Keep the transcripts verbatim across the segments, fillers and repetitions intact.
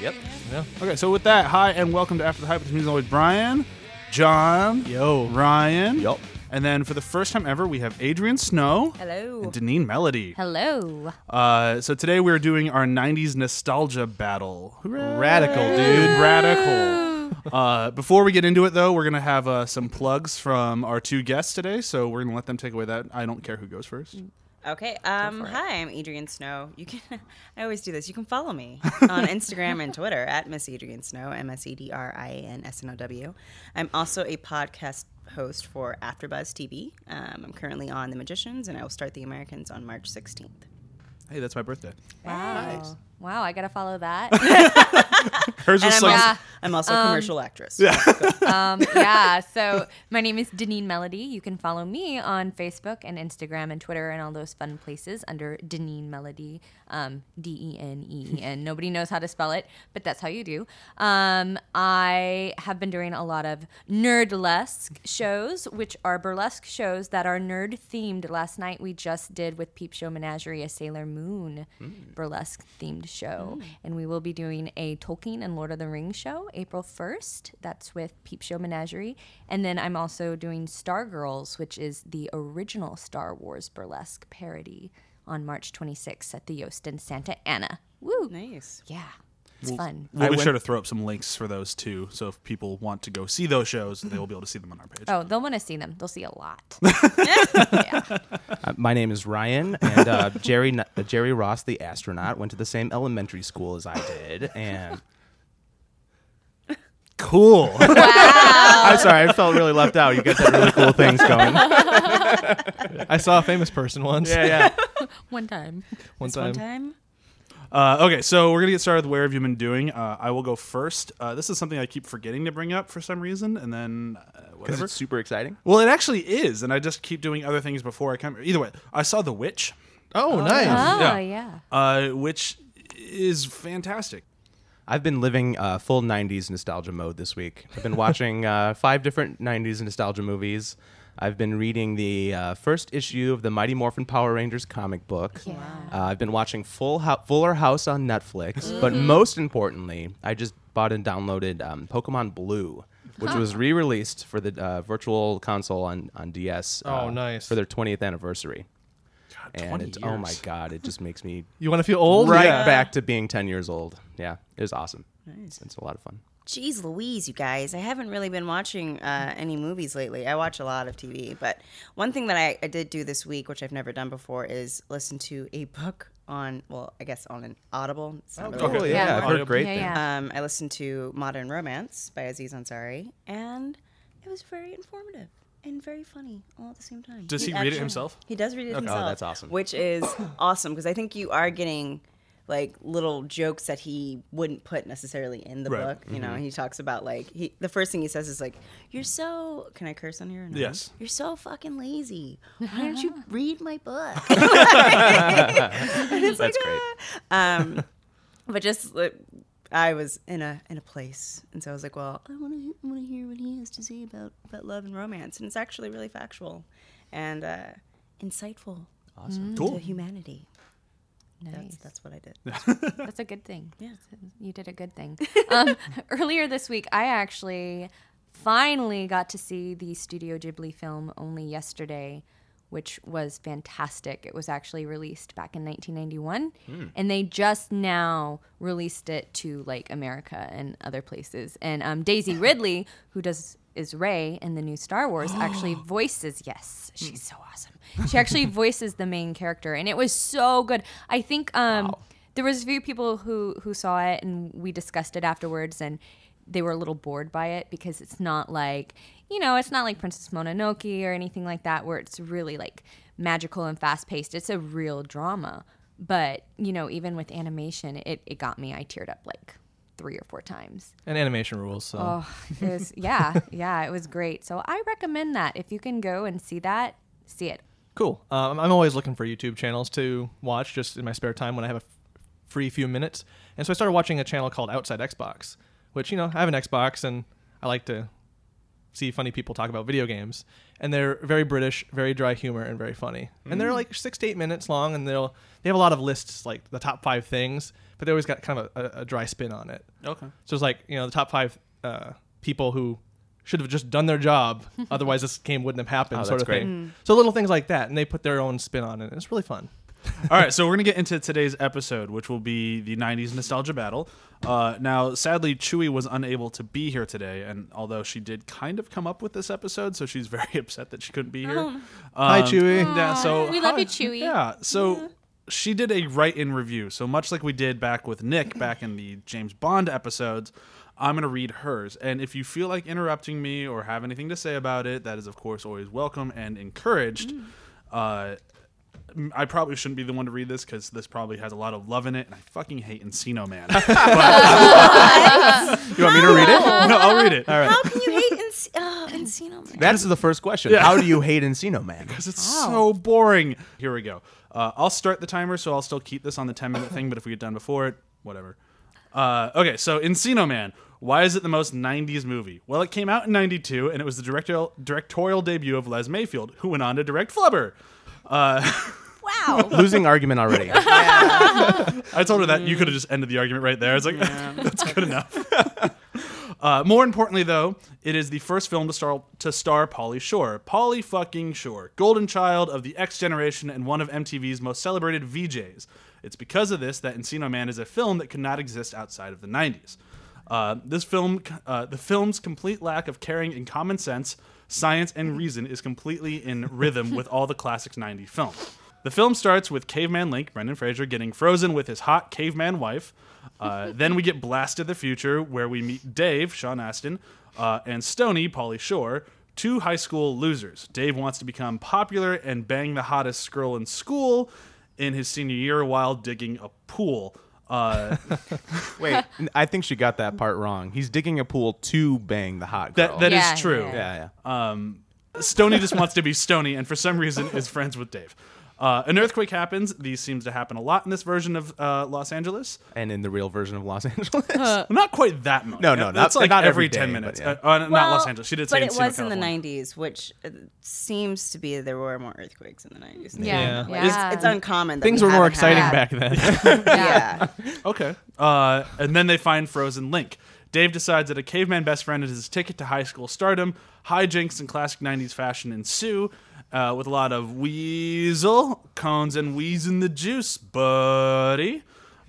Yep. Yeah. Okay, so with that, hi and welcome to After the Hype. It's me as always, Brian, John, yo, Ryan. Yup. And then for the first time ever, we have Adrian Snow. Hello. And Deneen Melody. Hello. Uh, so today we're doing our nineties nostalgia battle. Hooray. Radical, dude. Radical. Uh, before we get into it, though, we're going to have uh, some plugs from our two guests today. So we're going to let them take away that. I don't care who goes first. Okay. Um, hi, I'm Adrian Snow. You can. I always do this. You can follow me on Instagram and Twitter at Miss Adrian Snow, M S E D R I A N S N O W. I'm also a podcast host for AfterBuzz T V. Um, I'm currently on The Magicians, and I will start The Americans on March sixteenth. Hey, that's my birthday. Wow. Nice. Wow, I got to follow that. Hers was I'm, like, yeah. I'm also um, a commercial actress. Yeah. um, yeah, so my name is Deneen Melody. You can follow me on Facebook and Instagram and Twitter and all those fun places under Deneen Melody, um, D E N E E N. Nobody knows how to spell it, but that's how you do. Um, I have been doing a lot of nerdlesque shows, which are burlesque shows that are nerd-themed. Last night we just did with Peep Show Menagerie a Sailor Moon mm. burlesque-themed show, mm. and we will be doing a Tolkien and Lord of the Rings show April first. That's with Peep Show Menagerie, and then I'm also doing Stargirls, which is the original Star Wars burlesque parody, on March twenty-sixth at the Yost in Santa Ana. Woo! Nice. Yeah. It's we'll, fun. We'll be sure to throw up some links for those too, so if people want to go see those shows, they will be able to see them on our page. Oh, they'll want to see them. They'll see a lot. Yeah. Uh, my name is Ryan, and uh, Jerry uh, Jerry Ross, the astronaut, went to the same elementary school as I did, and cool. Wow. I'm sorry, I felt really left out. You guys had really cool things going. I saw a famous person once. Yeah, yeah. One time. One it's time. One time. Uh, okay, so we're going to get started with where have you been doing. Uh, I will go first. Uh, this is something I keep forgetting to bring up for some reason, and then uh, whatever. Because it's super exciting? Well, it actually is, and I just keep doing other things before I come. Either way, I saw The Witch. Oh, oh nice. Oh, yeah. yeah. Uh, which is fantastic. I've been living uh, full nineties nostalgia mode this week. I've been watching uh, five different nineties nostalgia movies. I've been reading the uh, first issue of the Mighty Morphin Power Rangers comic book. Yeah. Uh, I've been watching Full Ho- Fuller House on Netflix. Mm-hmm. But most importantly, I just bought and downloaded um, Pokemon Blue, which huh. was re-released for the uh, virtual console on, on D S uh, oh, nice. for their twentieth anniversary. God, and it's, oh my God, it just makes me... You want to feel old? Right yeah. back to being ten years old. Yeah, it was awesome. Nice. It's a lot of fun. Jeez Louise, you guys. I haven't really been watching uh, any movies lately. I watch a lot of T V, but one thing that I, I did do this week, which I've never done before, is listen to a book on, well, I guess on an Audible. It's not oh, really cool. Yeah, yeah, I've heard great yeah, things. Yeah. Um, I listened to Modern Romance by Aziz Ansari, and it was very informative and very funny all at the same time. Does he, he read actually, it himself? He does read it okay. himself. Oh, that's awesome. Which is awesome, because I think you are getting... like little jokes that he wouldn't put necessarily in the right. book. You mm-hmm. know, he talks about like, he, the first thing he says is like, you're so, can I curse on here? No? Yes. You're so fucking lazy. Why don't you read my book? It's that's like, great. Ah. Um, but just, like, I was in a in a place, and so I was like, well, I want to want to hear what he has to say about, about love and romance. And it's actually really factual and uh, insightful awesome. mm. cool. to humanity. Nice. That's, that's what I did. That's a good thing. Yeah. You did a good thing. Um, earlier this week, I actually finally got to see the Studio Ghibli film only yesterday, which was fantastic. It was actually released back in nineteen ninety-one, mm. and they just now released it to like America and other places. And um, Daisy Ridley, who does is Rey in the new Star Wars, actually voices, yes, she's so awesome. She actually voices the main character, and it was so good. I think um, wow. there was a few people who, who saw it, and we discussed it afterwards, and they were a little bored by it because it's not like, you know, it's not like Princess Mononoke or anything like that where it's really like magical and fast-paced. It's a real drama. But, you know, even with animation, it, it got me. I teared up like three or four times. And animation rules. So. Oh, it was, yeah, yeah, it was great. So I recommend that. If you can go and see that, see it. Cool. Um, I'm always looking for YouTube channels to watch just in my spare time when I have a f- free few minutes. And so I started watching a channel called Outside Xbox, which, you know, I have an Xbox and I like to see funny people talk about video games, and they're very British, very dry humor, and very funny. Mm. And they're like six to eight minutes long, and they'll they have a lot of lists, like the top five things, but they always got kind of a, a dry spin on it. Okay. So it's like, you know, the top five uh, people who should have just done their job, otherwise this game wouldn't have happened, oh, sort of great. Thing. Mm. So little things like that, and they put their own spin on it, and it's really fun. All right, so we're going to get into today's episode, which will be the nineties Nostalgia Battle. Uh, now, sadly, Chewie was unable to be here today, and although she did kind of come up with this episode, so she's very upset that she couldn't be here. Oh. Um, hi, Chewie. Yeah, so, we love hi. you, Chewie. Yeah, so yeah. She did a write-in review, so much like we did back with Nick back in the James Bond episodes, I'm going to read hers. And if you feel like interrupting me or have anything to say about it, that is, of course, always welcome and encouraged. Mm. Uh I probably shouldn't be the one to read this because this probably has a lot of love in it, and I fucking hate Encino Man. But, you want me to read it? No, I'll read it. All right. How can you hate Enc- oh, Encino Man? That's the first question. Yeah. How do you hate Encino Man? Because it's oh. so boring. Here we go. Uh, I'll start the timer, so I'll still keep this on the ten-minute thing, but if we get done before it, whatever. Uh, okay, so Encino Man. Why is it the most nineties movie? Well, it came out in ninety-two, and it was the directorial, directorial debut of Les Mayfield, who went on to direct Flubber. Uh, wow. Losing argument already. Yeah. I told her that you could have just ended the argument right there. It's like, yeah. That's good enough. uh, more importantly, though, it is the first film to star to star Pauly Shore. Pauly fucking Shore. Golden child of the X generation and one of M T V's most celebrated V Js. It's because of this that Encino Man is a film that could not exist outside of the nineties. Uh, this film, uh, the film's complete lack of caring and common sense, science, and reason is completely in rhythm with all the classic nineties films. The film starts with Caveman Link, Brendan Fraser, getting frozen with his hot caveman wife. Uh, then we get blasted the future, where we meet Dave, Sean Astin, uh, and Stoney, Pauly Shore, two high school losers. Dave wants to become popular and bang the hottest girl in school in his senior year while digging a pool. Uh, Wait, I think she got that part wrong. He's digging a pool to bang the hot girl. That, that yeah, is true. Yeah, yeah. Um, Stoney just wants to be Stoney, and for some reason is friends with Dave. Uh, an earthquake happens. These seems to happen a lot in this version of uh, Los Angeles, and in the real version of Los Angeles, uh, not quite that much. No, no, that's not, like not every, every day, ten minutes. Yeah. Uh, uh, well, not Los Angeles. She did say, but it was in the nineties, which seems to be there were more earthquakes in the nineties. Yeah, yeah. yeah. It's, it's uncommon. That Things we were more exciting had. back then. yeah. yeah. Okay. Uh, and then they find Frozen Link. Dave decides that a caveman best friend is his ticket to high school stardom. Hijinks and classic nineties fashion ensue, uh, with a lot of weasel, cones, and wheeze in the juice, buddy.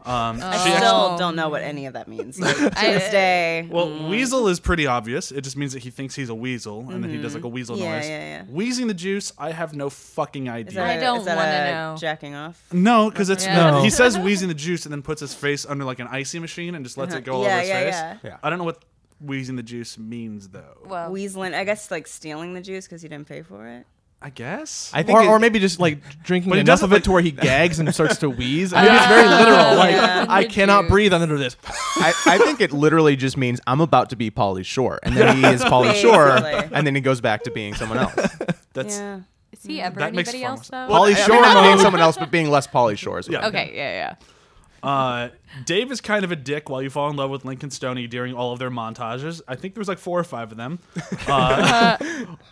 Um, oh. I still don't know what any of that means. Like, to this day. Well, mm. weasel is pretty obvious. It just means that he thinks he's a weasel, and mm-hmm. then he does like a weasel yeah, noise. Yeah, yeah. Wheezing the juice, I have no fucking idea. That, I don't want to know. Jacking off? No, because it's yeah. no. He says wheezing the juice and then puts his face under like an icy machine and just lets uh-huh. it go yeah, over his yeah, face. Yeah. Yeah. I don't know what wheezing the juice means though. Well, weaseling, I guess, like stealing the juice because he didn't pay for it. I guess. I think or, it, or maybe just like drinking enough of it like, to where he gags and starts to wheeze. I mean, uh, it's very literal. Like, yeah. I cannot breathe under this. I, I think it literally just means I'm about to be Pauly Shore. And then he is Pauly Shore. And then he goes back to being someone else. That's yeah. Is he ever anybody else, though? Pauly Shore I mean, being someone else, but being less Pauly Shore as well. Yeah. Okay, yeah, yeah. Uh, Dave is kind of a dick while you fall in love with Link and Stoney during all of their montages. I think there was like four or five of them. Uh,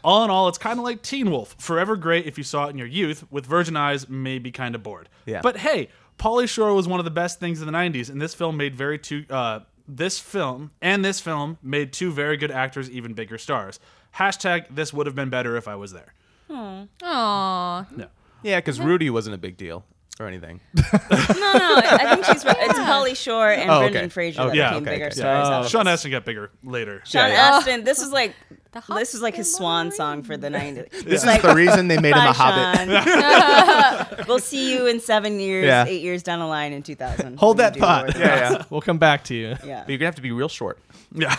all in all, it's kind of like Teen Wolf. Forever great if you saw it in your youth. With virgin eyes, maybe kind of bored. Yeah. But hey, Pauly Shore was one of the best things in the nineties, and this film made very two. Uh, this film and this film made two very good actors even bigger stars. Hashtag this would have been better if I was there. Aww. Aww. No. Yeah, because Rudy wasn't a big deal. Or anything. no, no, I think she's right. It's Pauly Shore and oh, Brendan okay. Fraser that oh, yeah, became okay, bigger okay. stars. Yeah. Uh, Sean Astin got bigger later. Sean yeah, yeah. Astin, this was like this was like his swan song for the nineties. This is like, the reason they made him a hobbit. We'll see you in seven years, yeah. eight years down the line in two thousand. Hold that thought. Yeah, yeah. We'll come back to you. Yeah. But you're gonna have to be real short. Yeah.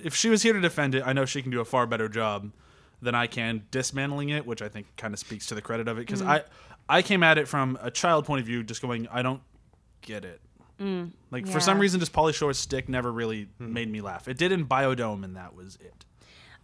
If she was here to defend it, I know she can do a far better job than I can dismantling it, which I think kind of speaks to the credit of it because mm-hmm. I. I came at it from a child point of view, just going, I don't get it. Mm, like, yeah. For some reason, just Pauly Shore's stick never really mm. made me laugh. It did in Biodome, and that was it.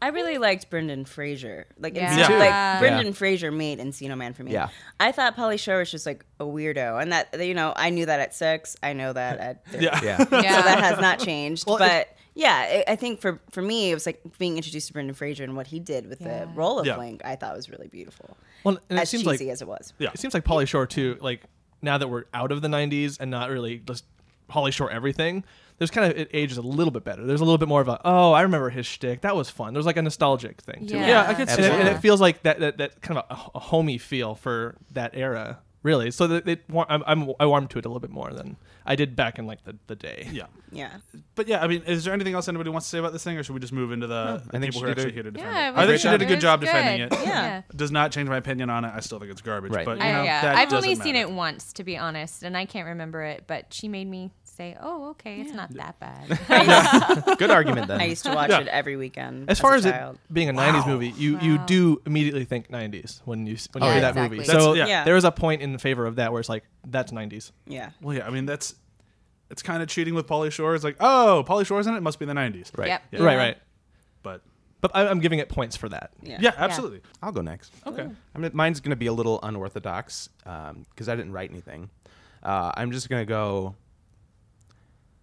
I really liked Brendan Fraser. Like, yeah. Yeah. like Brendan yeah. Fraser made Encino Man for me. Yeah. I thought Pauly Shore was just like a weirdo, and that, you know, I knew that at six. I know that at thirty. Yeah. Yeah. So that has not changed. Well, but yeah, I think for, for me, it was like being introduced to Brendan Fraser and what he did with yeah. the role of yeah. Link. I thought was really beautiful. Well, and as it seems cheesy like, as it was. Yeah. It seems like Pauly Shore too. Like now that we're out of the nineties and not really just Pauly Shore everything. There's kind of, it ages a little bit better. There's a little bit more of a, oh, I remember his shtick. That was fun. There's like a nostalgic thing to yeah. it. Yeah, I could see that. And it feels like that, that, that kind of a, a homey feel for that era, really. So that it, I'm, I'm, I warmed to it a little bit more than I did back in like the, the day. Yeah. Yeah. But yeah, I mean, is there anything else anybody wants to say about this thing, or should we just move into the, no, the people who are actually here to defend yeah, it? I think she did a good job good. defending it. Yeah. Does not change my opinion on it. I still think it's garbage. Right. But, you know, I, yeah. that I've only seen matter. it once, to be honest, and I can't remember it, but she made me say, oh, okay, yeah. it's not that bad. Good argument, then. I used to watch yeah. it every weekend. As far as, as it being a wow. nineties movie, you, wow. you do immediately think nineties when you, when yeah, you hear exactly. that movie. That's, so yeah. Yeah. there is a point in favor of that where it's like, that's nineties. Yeah. Well, yeah, I mean, that's, it's kind of cheating with Pauly Shore. It's like, oh, Pauly Shore's in it, must be the nineties. Right, yep. yeah. right, right. But but I'm giving it points for that. Yeah, yeah absolutely. Yeah. I'll go next. Okay. Ooh. I mean, mine's going to be a little unorthodox because um, I didn't write anything. Uh, I'm just going to go...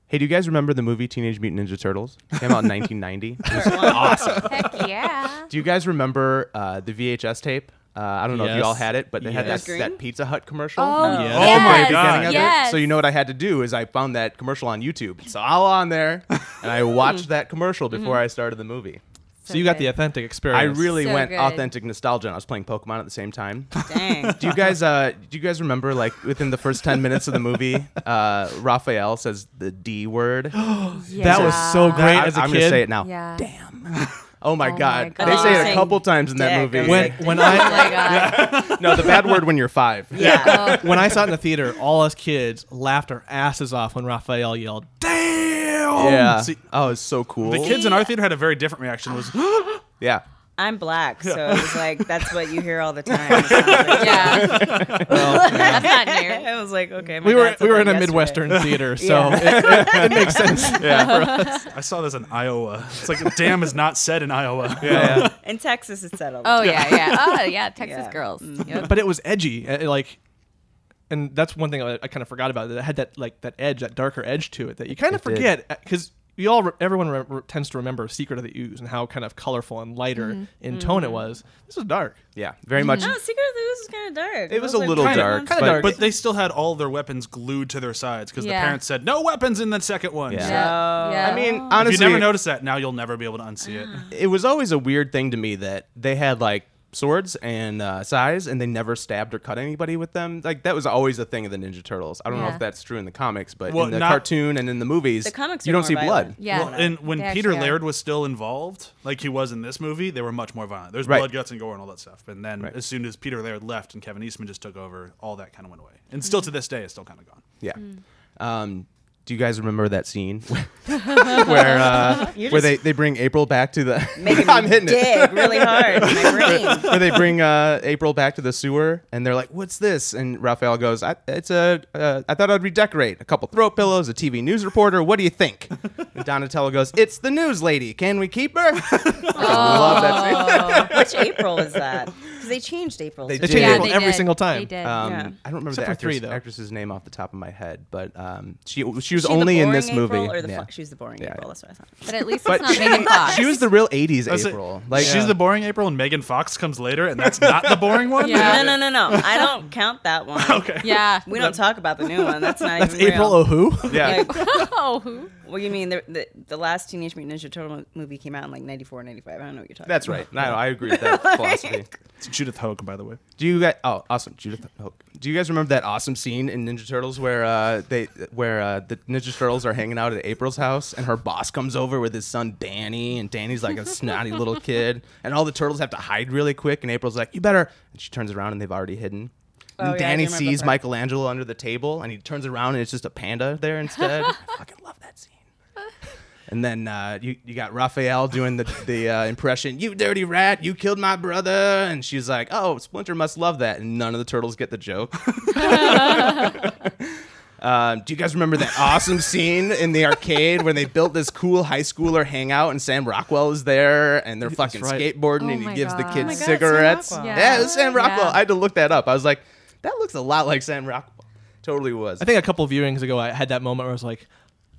Hey, do you guys remember the movie Teenage Mutant Ninja Turtles? It came out in nineteen ninety. It was awesome. Heck yeah. Do you guys remember uh, the V H S tape? Uh, I don't know yes. if you all had it, but they yes. had that, that Pizza Hut commercial. Oh, yes. oh my God. Yes. So you know what I had to do is I found that commercial on YouTube. It's all on there. And I watched that commercial before mm-hmm. I started the movie. So, so you good. got the authentic experience. I really so went good. authentic nostalgia, and I was playing Pokemon at the same time. Dang. Do you guys uh, do you guys remember, like, within the first ten minutes of the movie, uh, Raphael says the D word? yeah. That was so great I, as a I'm kid. I'm going to say it now. Yeah. Damn. Oh, my, oh God. my God. They say it a couple times in dick. that movie. When, like, when I, oh, my God. Yeah. No, the bad word when you're five. Yeah. yeah. Oh. When I saw it in the theater, all us kids laughed our asses off when Raphael yelled, damn! Yeah. See, oh, it's so cool. The kids in our theater had a very different reaction. It was, yeah. I'm black, so it was like, that's what you hear all the time. So like, yeah. Well, that's not near. I was like, okay. My we were we were in a yesterday. Midwestern theater, so yeah. it, it, it makes sense. Yeah. I saw this in Iowa. It's like, damn is not said in Iowa. Yeah. yeah. In Texas, it's said all the time. Oh, yeah, yeah. Oh, yeah, Texas yeah. girls. Yep. But it was edgy. It, like... And that's one thing I, I kind of forgot about. It had that like that edge, that darker edge to it that you kind of it forget because you all, re- everyone re- re- tends to remember Secret of the Ooze and how kind of colorful and lighter mm-hmm. in mm-hmm. tone it was. This was dark. Yeah, very mm-hmm. much. No, Secret of the Ooze was kind of dark. It, it was, was a like little kinda, dark, kinda but, dark, but they still had all their weapons glued to their sides because yeah. the parents said no weapons in the second one. Yeah, yeah. yeah. I mean, honestly, if you never noticed that, now you'll never be able to unsee it. It was always a weird thing to me that they had like. swords and uh, size, and they never stabbed or cut anybody with them. Like that was always a thing of the Ninja Turtles. I don't yeah. know if that's true in the comics, but well, in the cartoon and in the movies, the comics you don't see violent. blood. Yeah. Well, and when they Peter Laird are. was still involved, like he was in this movie, they were much more violent. There's right. blood, guts, and gore and all that stuff. And then right. as soon as Peter Laird left and Kevin Eastman just took over, all that kind of went away. And mm. still to this day, it's still kind of gone. Yeah. Mm. Um, do you guys remember that scene where uh, where they, they bring April back to the? I'm hitting dig it really hard. My brain. Where they bring uh, April back to the sewer, and they're like, "What's this?" And Raphael goes, I, "It's a. Uh, I thought I'd redecorate a couple throw pillows, a T V news reporter. What do you think?" And Donatello goes, "It's the news lady. Can we keep her?" Oh. I love that scene. Which April is that? Because they changed April. They, they changed yeah, April they every did. single time. They did. Um, yeah. I don't remember Except the actress, three, actress's name off the top of my head, but um, she she. She was only in this April movie. Or the yeah. fl- she was the boring yeah. April. That's what I thought. But at least it's not Megan Fox. She was the real eighties That's April. It. Like yeah. she's the boring April, and Megan Fox comes later, and that's not the boring one. Yeah. No, no, no, no. I don't count that one. Okay. Yeah. We no. don't talk about the new one. That's not that's even April real. April O'Who. Yeah. Oh like, who? Well, you mean the, the the last Teenage Mutant Ninja Turtle movie came out in like ninety-four, ninety-five. I don't know what you're talking. That's about. That's right. No, I agree with that like, philosophy. It's Judith Hoke, by the way. Do you guys? Oh, awesome, Judith Hoke. Do you guys remember that awesome scene in Ninja Turtles where uh, they where uh, the Ninja Turtles are hanging out at April's house, and her boss comes over with his son Danny, and Danny's like a snotty little kid, and all the turtles have to hide really quick, and April's like, "You better!" And she turns around, and they've already hidden. And oh, Danny yeah, sees that. Michelangelo under the table, and he turns around, and it's just a panda there instead. I fucking love that scene. And then uh, you you got Raphael doing the the uh, impression, "You dirty rat, you killed my brother," and she's like, "Oh, Splinter must love that," and none of the turtles get the joke. Um, do you guys remember that awesome scene in the arcade when they built this cool high schooler hangout and Sam Rockwell is there and they're That's fucking right. skateboarding oh and he gives God. the kids oh God, cigarettes? Yeah. yeah, it was Sam Rockwell. Yeah. I had to look that up. I was like, that looks a lot like Sam Rockwell. Totally was. I think a couple of viewings ago, I had that moment where I was like,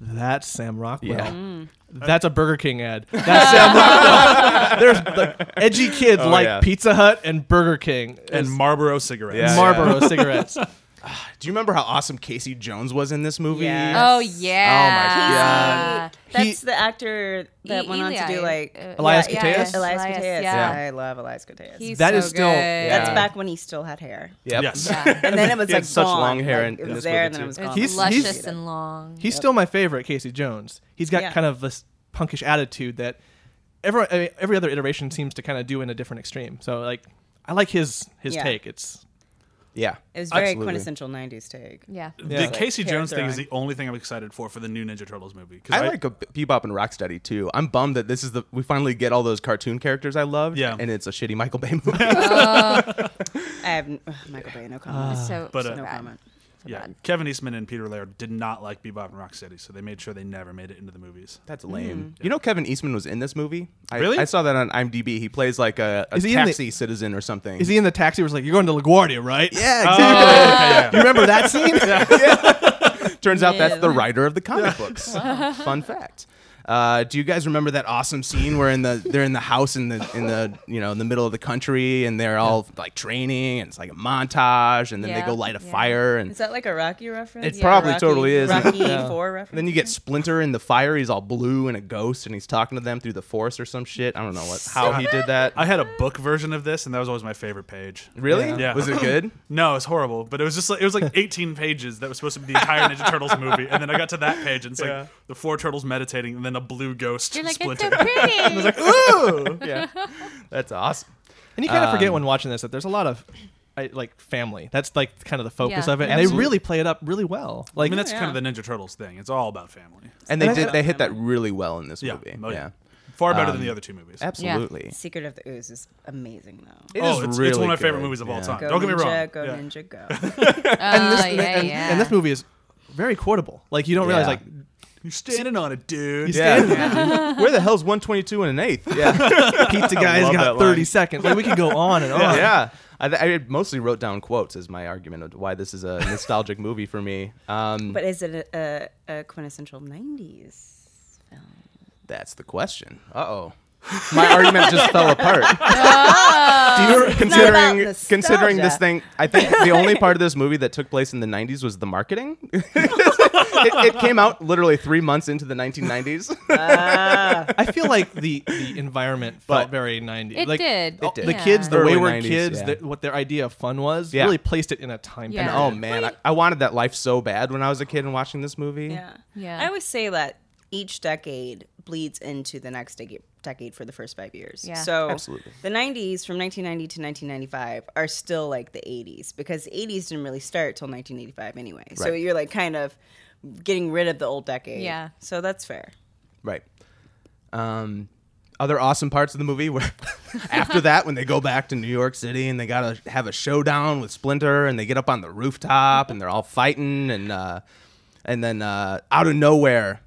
that's Sam Rockwell. Yeah. Mm. That's a Burger King ad. That's Sam Rockwell. There's like edgy kids oh, like yeah. Pizza Hut and Burger King. And Marlboro cigarettes. Yeah, Marlboro yeah. cigarettes. Do you remember how awesome Casey Jones was in this movie? Yes. Oh, yeah. Oh, my God. That's he, the actor that he, went on Eli, to do, like... Uh, Elias yeah, Koteas? Yes. Elias Koteas. Yeah. I love Elias Koteas. He's that so is still, good. That's yeah. back when he still had hair. Yep. Yes. Yeah. And then it was, he like, such gone. long hair like, in, in it was this there, movie, and then it was gone. He's, Luscious he's, and long. He's yep. still my favorite, Casey Jones. He's got yeah. kind of this punkish attitude that every, I mean, every other iteration seems to kind of do in a different extreme. So, like, I like his his yeah. take. It's... Yeah, it was very absolutely. quintessential nineties take. Yeah, yeah. the like Casey Jones thing is the only thing I'm excited for for the new Ninja Turtles movie. I, I like a Bebop and Rocksteady too. I'm bummed that this is the we finally get all those cartoon characters I loved. Yeah. And it's a shitty Michael Bay movie. uh, I have uh, Michael Bay, no comment. Uh, so but, uh, no bad. comment. So yeah, bad. Kevin Eastman and Peter Laird did not like Bebop and Rocksteady, so they made sure they never made it into the movies. That's lame. Mm-hmm. Yeah. You know, Kevin Eastman was in this movie. I, really? I saw that on IMDb. He plays like a, a taxi the, citizen or something. Is he in the taxi? Where it's like, you're going to LaGuardia, right? Yeah, exactly. Oh, okay, yeah. You remember that scene? yeah. Yeah. Turns out that's the writer of the comic books. Wow. Fun fact. Uh, do you guys remember that awesome scene where in the they're in the house in the in the you know in the middle of the country and they're all like training and it's like a montage and then yeah, they go light a yeah. fire and is that like a Rocky reference? It yeah, probably Rocky, totally is. Rocky yeah. Four reference. And then you get Splinter in the fire. He's all blue and a ghost and he's talking to them through the forest or some shit. I don't know what how he did that. I had a book version of this and that was always my favorite page. Really? Yeah. yeah. Was it good? No, it's horrible. But it was just like, it was like eighteen pages that was supposed to be the entire Ninja Turtles movie and then I got to that page and it's yeah. like the four turtles meditating and then a blue ghost You're like, Splinter. It's so pretty. I was like, ooh. Yeah. That's awesome. And you kind of um, forget when watching this that there's a lot of I, like family. That's like kind of the focus yeah, of it. Absolutely. And they really play it up really well. Like, I mean, that's yeah. kind of the Ninja Turtles thing. It's all about family. And they, and did, they hit that really well in this yeah, movie. Most, yeah. Far better um, than the other two movies. Absolutely. Yeah. Secret of the Ooze is amazing, though. It oh, is it's, really it's one of my good. favorite movies of yeah. all time. Go Don't get me wrong. Go yeah. Ninja, go. uh, and, this, yeah, and, yeah. and this movie is very quotable. Like, you don't realize, yeah. like, You're standing on it, dude. You're yeah. on it. Where the hell's one twenty-two and an eighth? Yeah. Pizza guy's got thirty line. seconds. Like, we could go on and on. Yeah. yeah. I, th- I mostly wrote down quotes as my argument of why this is a nostalgic movie for me. Um, but is it a, a, a quintessential nineties film? That's the question. Uh-oh. My argument just fell apart. Oh, Do you, considering considering this thing, I think the only part of this movie that took place in the nineties was the marketing. it, it came out literally three months into the nineteen nineties. Uh, I feel like the, the environment felt but very nineties. It, like, did. It did. The yeah. kids, the Early wayward nineties, kids, yeah. the, what their idea of fun was, yeah. really placed it in a time yeah. period. And, oh, man, I, I wanted that life so bad when I was a kid and watching this movie. Yeah, yeah. I always say that each decade bleeds into the next decade. decade for the first five years. Yeah. So Absolutely. the nineties from nineteen ninety to nineteen ninety-five are still like the eighties because the eighties didn't really start till nineteen eighty-five anyway. Right. So you're like kind of getting rid of the old decade. Yeah. So that's fair. Right. Um, other awesome parts of the movie were after that when they go back to New York City and they got to have a showdown with Splinter and they get up on the rooftop and they're all fighting and uh, and then uh, out of nowhere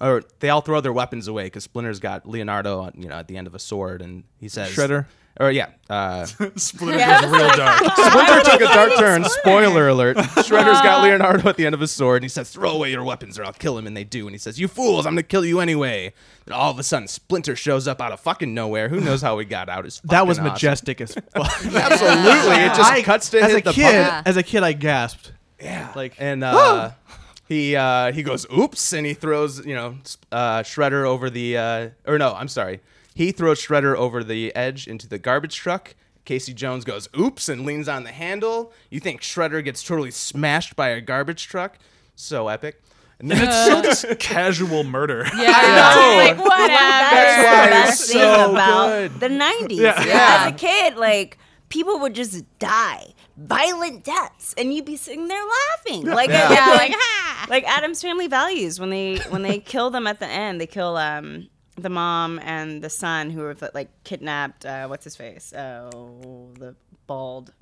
Or they all throw their weapons away because Splinter's got Leonardo, you know, at the end of a sword, and he says, "Shredder." Or yeah, uh, Splinter yeah. goes real dark. Splinter took a dark turn. Spoiler alert. Shredder's got Leonardo at the end of his sword, and he says, "Throw away your weapons, or I'll kill him." And they do, and he says, "You fools! I'm gonna kill you anyway." And all of a sudden, Splinter shows up out of fucking nowhere. Who knows how he got out? It's that was awesome. majestic as fuck. Absolutely, yeah. it just I, cuts to as hit a the kid. Yeah. As a kid, I gasped. Yeah, like and. uh Woo! He uh, he goes, oops, and he throws, you know, uh, Shredder over the, uh, or no, I'm sorry. He throws Shredder over the edge into the garbage truck. Casey Jones goes, oops, and leans on the handle. You think Shredder gets totally smashed by a garbage truck? So epic. And then uh, it's just casual murder. Yeah, I know. Like, whatever. That's why it's so good. The nineties. Yeah. Yeah. As a kid, like, people would just die. Violent deaths, and you'd be sitting there laughing, like yeah. Yeah, like ha, like Adam's Family Values when they when they kill them at the end. They kill um the mom and the son who were like kidnapped. Uh, what's his face? Oh, the bald.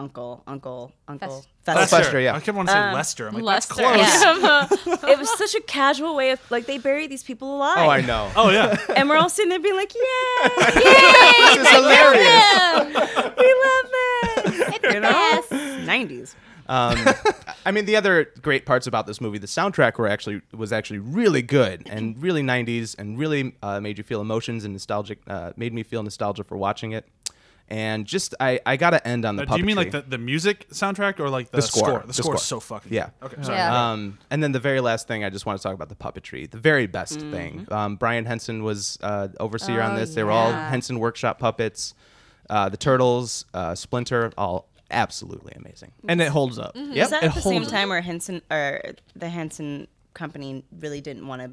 uncle, uncle, uncle. Fester. Fester. Fester, yeah. I kept wanting to say um, Lester. I'm like, Lester. That's close. Yeah. It was such a casual way of, like, they bury these people alive. Oh, I know. Oh, yeah. And we're all sitting there being like, yay! Yay! This is hilarious. We love it. It's the best. nineties. Um, I mean, the other great parts about this movie, the soundtrack were actually was actually really good and really nineties and really uh, made you feel emotions and nostalgic, uh, made me feel nostalgia for watching it. And just, I, I got to end on the puppetry. Uh, do you mean like the, the music soundtrack or like the, the score. score? The, the score is so fucking yeah. good. Okay, sorry. Yeah. Um, and then the very last thing, I just want to talk about the puppetry. The very best mm-hmm. thing. Um, Brian Henson was uh, overseer oh, on this. They were yeah. all Henson Workshop puppets. Uh, the Turtles, uh, Splinter, all absolutely amazing. And it holds up. Mm-hmm. Yep. Is that it at the same time up. where Henson, or the Henson company really didn't want to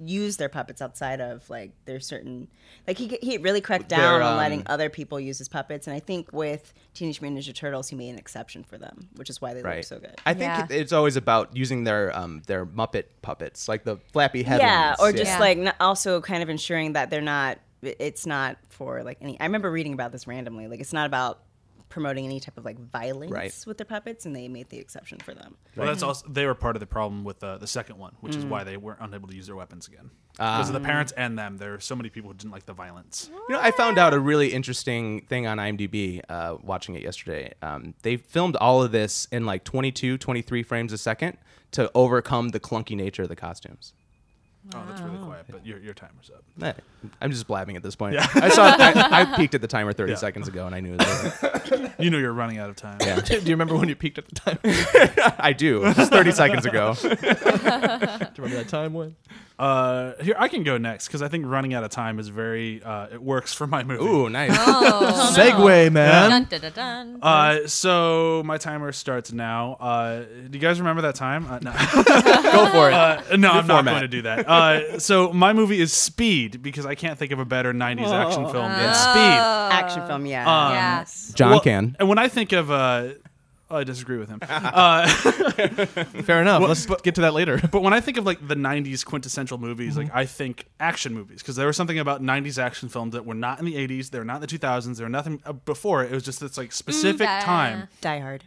use their puppets outside of like their certain, like he he really cracked down um, on letting other people use his puppets, and I think with Teenage Mutant Ninja Turtles he made an exception for them, which is why they right. look so good. I think yeah. it, it's always about using their um their Muppet puppets, like the flappy head yeah ones. or just yeah. like n- also kind of ensuring that they're not, it's not for like any, I remember reading about this randomly, like it's not about promoting any type of like violence right. with their puppets, and they made the exception for them. Well, that's also, they were part of the problem with uh, the second one, which mm. is why they weren't unable to use their weapons again. Uh, because of the parents and them, there are so many people who didn't like the violence. What? You know, I found out a really interesting thing on IMDb uh, watching it yesterday. Um, they filmed all of this in like twenty-two, twenty-three frames a second to overcome the clunky nature of the costumes. Wow. Oh, that's really quiet, but your your timer's up. I'm just blabbing at this point. Yeah. I saw I, I peeked at the timer thirty yeah. seconds ago, and I knew it was over. You know you're running out of time. Yeah. Do you remember when you peeked at the timer? I do. It was thirty seconds ago. Do you remember that time when? Uh, here, I can go next, because I think running out of time is very, uh, it works for my movie. Ooh, nice. Oh, segue, no. man. Dun, dun, dun, dun, dun. Uh, so my timer starts now. Uh, do you guys remember that time? Uh, no. Go for it. Uh, no, Good I'm format. not going to do that. Uh, so my movie is Speed, because I can't think of a better nineties Whoa. action film uh, than Speed. Action film, yeah. Um, yes. John well, can. And when I think of... Uh, Oh, I disagree with him. Uh, Fair enough. Well, Let's but, get to that later. But when I think of like the nineties quintessential movies, mm-hmm. like I think action movies, because there was something about nineties action films that were not in the eighties, they were not in the two thousands, they were nothing uh, before. It was just this like specific mm, time. Die Hard.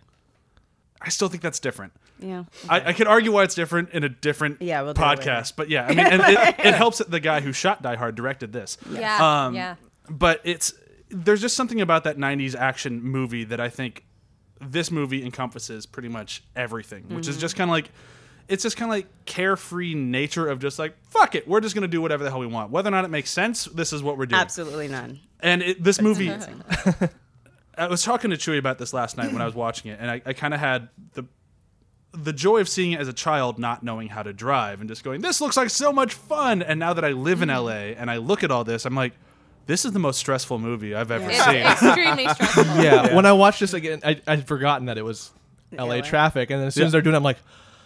I still think that's different. Yeah. Okay. I, I could argue why it's different in a different yeah, we'll podcast, but yeah, I mean, and it, it helps that the guy who shot Die Hard directed this. Yeah. Yeah. Um, yeah. But it's there's just something about that nineties action movie that I think. This movie encompasses pretty much everything, which mm-hmm. is just kind of like, it's just kind of like carefree nature of just like, fuck it, we're just going to do whatever the hell we want. Whether or not it makes sense, this is what we're doing. Absolutely none. And it, this movie, I was talking to Chewie about this last night when I was watching it, and I, I kind of had the the joy of seeing it as a child not knowing how to drive and just going, this looks like so much fun. And now that I live mm-hmm. in L A and I look at all this, I'm like, this is the most stressful movie I've ever yeah. seen. It's extremely stressful. Yeah. yeah, when I watched this again, I, I'd forgotten that it was L A traffic, and then as soon yeah. as they're doing it, I'm like,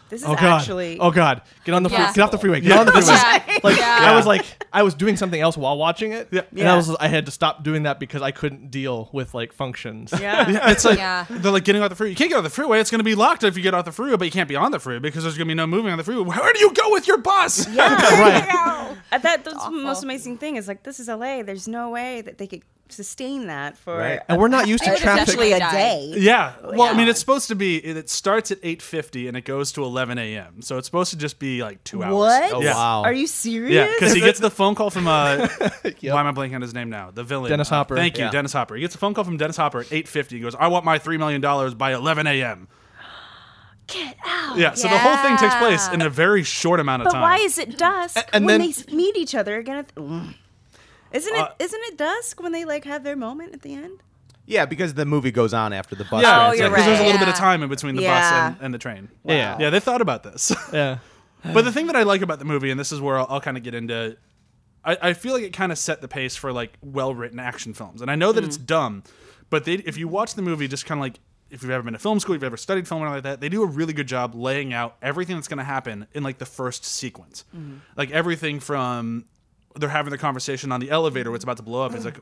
this is oh god, actually oh god, get on the yeah. free, get off the freeway, get yeah. on the freeway. Yeah. Like yeah. I was like, I was doing something else while watching it, yeah. and yeah. I was, I had to stop doing that because I couldn't deal with like functions. Yeah, yeah it's like yeah. they're like getting off the freeway. You can't get off the freeway; it's going to be locked if you get off the freeway, but you can't be on the freeway because there's going to be no moving on the freeway. Where do you go with your bus? Yeah, right. I thought that's the most amazing thing is like this is L A. There's no way that they could sustain that for right. and we're not used to traffic actually a day. Yeah. Well, yeah. I mean, it's supposed to be. It starts at eight fifty and it goes to eleven a m. So it's supposed to just be like two hours. What? Oh, yeah. Wow. Are you serious? Yeah. Because he gets the phone call from uh, yep. why am I blanking on his name now? The villain, Dennis Hopper. Uh, thank you, yeah. Dennis Hopper. He gets a phone call from Dennis Hopper at eight fifty. He goes, "I want my three million dollars by eleven a m." Get out. Yeah, so yeah. the whole thing takes place in a very short amount of but time. But why is it dusk and, and when then, they meet each other again? Th- isn't uh, it isn't it dusk when they like have their moment at the end? Yeah, because the movie goes on after the bus. Yeah, because oh, right. there's yeah. a little bit of time in between the yeah. bus and, and the train. Wow. Yeah, yeah, they thought about this. Yeah, but the thing that I like about the movie, and this is where I'll, I'll kind of get into, I, I feel like it kind of set the pace for like well-written action films. And I know that mm. it's dumb, but they, if you watch the movie, just kind of like. If you've ever been to film school, if you've ever studied film or like that, they do a really good job laying out everything that's going to happen in like the first sequence. Mm-hmm. Like everything from they're having the conversation on the elevator, what's about to blow up. It's like,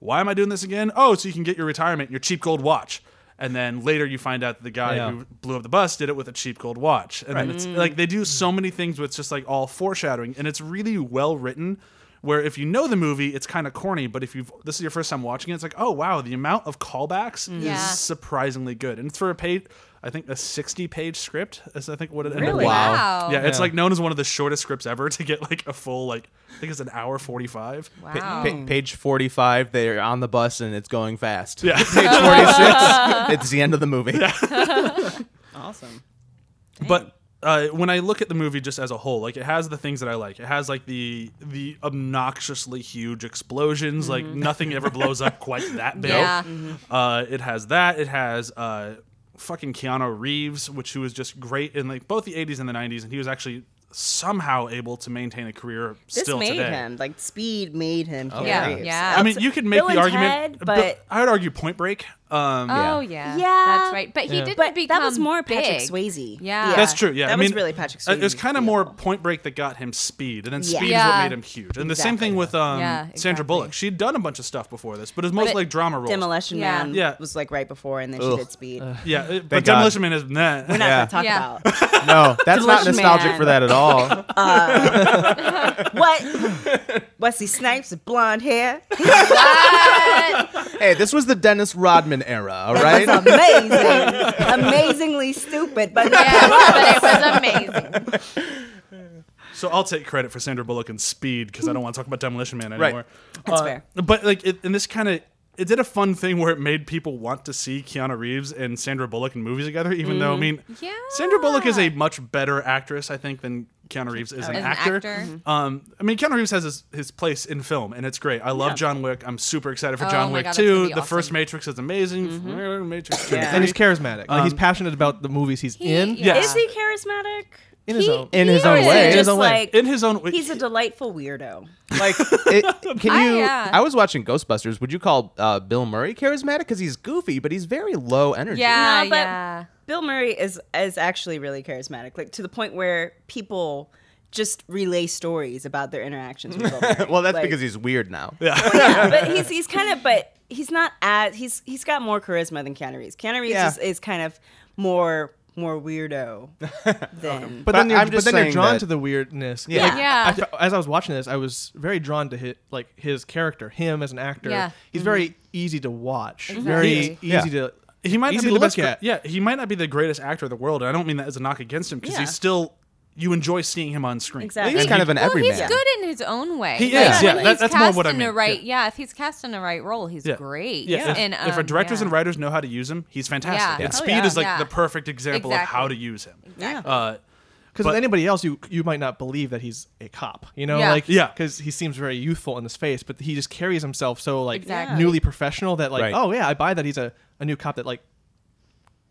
why am I doing this again? Oh, so you can get your retirement, and your cheap gold watch. And then later you find out that the guy yeah. who blew up the bus did it with a cheap gold watch. And right. then it's like, they do so many things with just like all foreshadowing, and it's really well written. where if you know the movie, it's kind of corny, but if you've this is your first time watching it, it's like, oh wow, the amount of callbacks yeah. is surprisingly good. And for a page, I think a sixty-page script is I think what it ended up. Really? Wow. Yeah, it's yeah. like known as one of the shortest scripts ever to get like a full like I think it's an hour forty-five. Wow. Pa- pa- page forty-five, they're on the bus and it's going fast. Yeah. Page forty-six, it's the end of the movie. Yeah. Awesome. Dang. But uh, when I look at the movie just as a whole, like it has the things that I like. It has like the the obnoxiously huge explosions. Mm-hmm. Like nothing ever blows up quite that big. Yeah. Mm-hmm. Uh, it has that. It has. Uh, fucking Keanu Reeves, which who was just great in like both the eighties and the nineties, and he was actually somehow able to maintain a career this still made today. Him like Speed made him. Oh, yeah, Reeves. Yeah. I mean, you could make Bill the argument, Ted, but I would argue Point Break. Um, oh yeah. yeah, that's right. But he yeah. didn't but become that was more big. Patrick Swayze. Yeah. yeah, that's true. Yeah, that I mean, was really Patrick Swayze. It was kind of more Point Break that got him Speed, and then Speed yeah. is what made him huge. And exactly. the same thing with um, yeah, exactly. Sandra Bullock. She'd done a bunch of stuff before this, but it was mostly like drama roles. Demolition yeah. Man yeah. was like right before, and then Ugh. she did Speed. Uh, yeah, it, but God. Demolition Man is nah. We're not yeah. going to talk yeah. about. No, that's not nostalgic Man. For that at all. uh, what? Wesley Snipes, blonde hair. Hey, this was the Dennis Rodman era, all right? That was amazing. Amazingly stupid, but, yeah, but it was amazing. So I'll take credit for Sandra Bullock and Speed because I don't want to talk about Demolition Man anymore. Right. That's uh, fair. But like, it, and this kind of, it did a fun thing where it made people want to see Keanu Reeves and Sandra Bullock in movies together, even mm. though, I mean, yeah. Sandra Bullock is a much better actress, I think, than Keanu Reeves is oh, an, an actor. actor. Mm-hmm. Um, I mean, Keanu Reeves has his, his place in film, and it's great. I love yeah. John Wick. I'm super excited for oh John Wick God, two. The awesome. First Matrix is amazing. Mm-hmm. Matrix two. Yeah. And he's charismatic. Um, like, he's passionate about the movies he's he, in. Yeah. Is he charismatic? In his he, own, in his own way, in his own way. In his own way, he's a delightful weirdo. Like, it, can you? I, yeah. I was watching Ghostbusters. Would you call uh, Bill Murray charismatic? Because he's goofy, but he's very low energy. Yeah, no, but yeah. Bill Murray is is actually really charismatic. Like to the point where people just relay stories about their interactions with Bill Murray. Well, that's like, because he's weird now. Yeah, well, yeah but he's he's kind of but he's not as he's he's got more charisma than Keanu Reeves. Keanu Reeves yeah. is, is kind of more. More weirdo than. But then you're, but then you're drawn to the weirdness. Yeah. Like, yeah. I, as I was watching this, I was very drawn to his, like his character, him as an actor. Yeah. He's mm-hmm. very easy to watch. Exactly. Very easy yeah. to. He might easy not be to the best. At. Yeah. He might not be the greatest actor in the world. And I don't mean that as a knock against him because yeah. he's still. You enjoy seeing him on screen. Exactly. He's and kind he, of an well, everyman. He's good in his own way. He is. Like, yeah, that, that's more what I mean. The right, yeah. yeah, if he's cast in the right role, he's yeah. great. Yeah. yeah. If, and, um, if our directors yeah. and writers know how to use him, he's fantastic. Yeah. And oh, Speed yeah. is like yeah. the perfect example exactly. of how to use him. Yeah. Uh, because with anybody else, you you might not believe that he's a cop, you know, yeah. like yeah, because he seems very youthful in his face, but he just carries himself so like exactly. newly professional that like right. oh yeah, I buy that he's a, a new cop that like.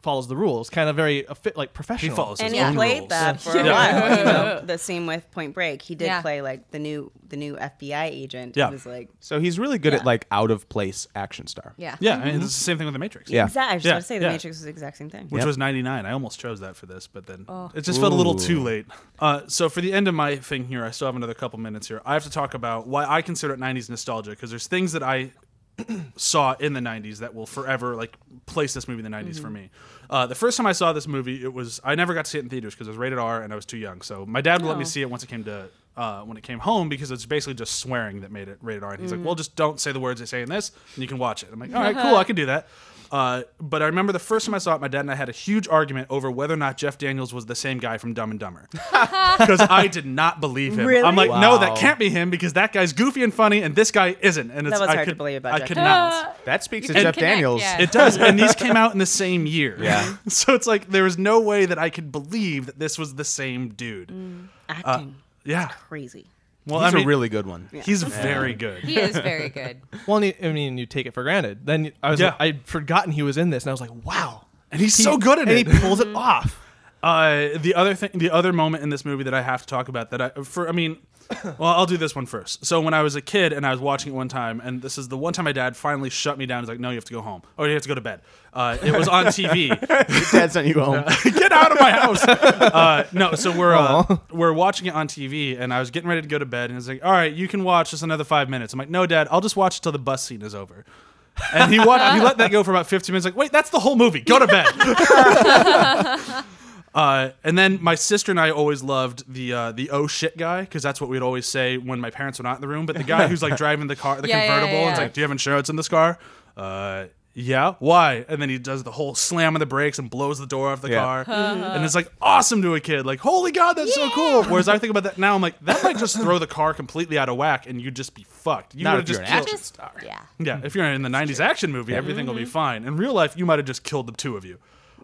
Follows the rules, kind of very uh, fit, like professional. He follows his and he own played rules. That for yeah. a while. You know, the same with Point Break. He did yeah. play like the new the new F B I agent. Yeah. He was like so he's really good yeah. at like out of place action star. Yeah, yeah. Mm-hmm. I mean, it's the same thing with The Matrix. Yeah, exactly. I was yeah. to say The yeah. Matrix was the exact same thing. Which yep. was ninety-nine. I almost chose that for this, but then oh. it just Ooh. Felt a little too late. Uh, so for the end of my thing here, I still have another couple minutes here. I have to talk about why I consider it nineties nostalgia because there's things that I. saw in the nineties that will forever like place this movie in the nineties mm-hmm. for me. Uh, the first time I saw this movie, it was I never got to see it in theaters because it was rated R and I was too young. So my dad would oh. let me see it once it came to uh, when it came home because it's basically just swearing that made it rated R. And he's mm. like, "Well, just don't say the words they say in this, and you can watch it." I'm like, "All right, cool, I can do that." Uh, but I remember the first time I saw it, my dad and I had a huge argument over whether or not Jeff Daniels was the same guy from Dumb and Dumber. Because I did not believe him. Really? I'm like, wow. no, that can't be him because that guy's goofy and funny and this guy isn't. And it's, that was I hard could, to believe about I Jeff could Daniels. Not. That speaks you to Jeff connect, Daniels. Yeah. It does. And these came out in the same year. Yeah. So it's like, there was no way that I could believe that this was the same dude. Mm, acting. Uh, yeah. It's crazy. Well, he's I mean, a really good one. Yeah. He's yeah. very good. He is very good. Well, I mean, you take it for granted. Then I was yeah. like, I'd forgotten he was in this, and I was like, wow. And he's he, so good at and it. And he pulls it off. Uh, the other thing, the other moment in this movie that I have to talk about that I, for, I mean, well, I'll do this one first. So when I was a kid and I was watching it one time, and this is the one time my dad finally shut me down. He's like, "No, you have to go home, or you have to go to bed." Uh, it was on T V. Your dad sent you home. Get out of my house. Uh, no, so we're uh, we're watching it on T V, and I was getting ready to go to bed, and he's like, "All right, you can watch just another five minutes." I'm like, "No, Dad, I'll just watch till the bus scene is over." And he watched, he let that go for about fifteen minutes. Like, wait, that's the whole movie. Go to bed. Uh, and then my sister and I always loved the uh, the oh shit guy, because that's what we'd always say when my parents were not in the room. But the guy who's like driving the car, the yeah, convertible, yeah, yeah. and it's like, do you have insurance in this car? Uh, yeah, why? And then he does the whole slam on the brakes and blows the door off the yeah. car. Mm-hmm. And it's like awesome to a kid. Like, holy God, that's yeah. so cool. Whereas I think about that now, I'm like, that might just throw the car completely out of whack and you'd just be fucked. You would have just an action star. Yeah. yeah, if you're in the nineties action movie, yeah. everything mm-hmm. will be fine. In real life, you might have just killed the two of you.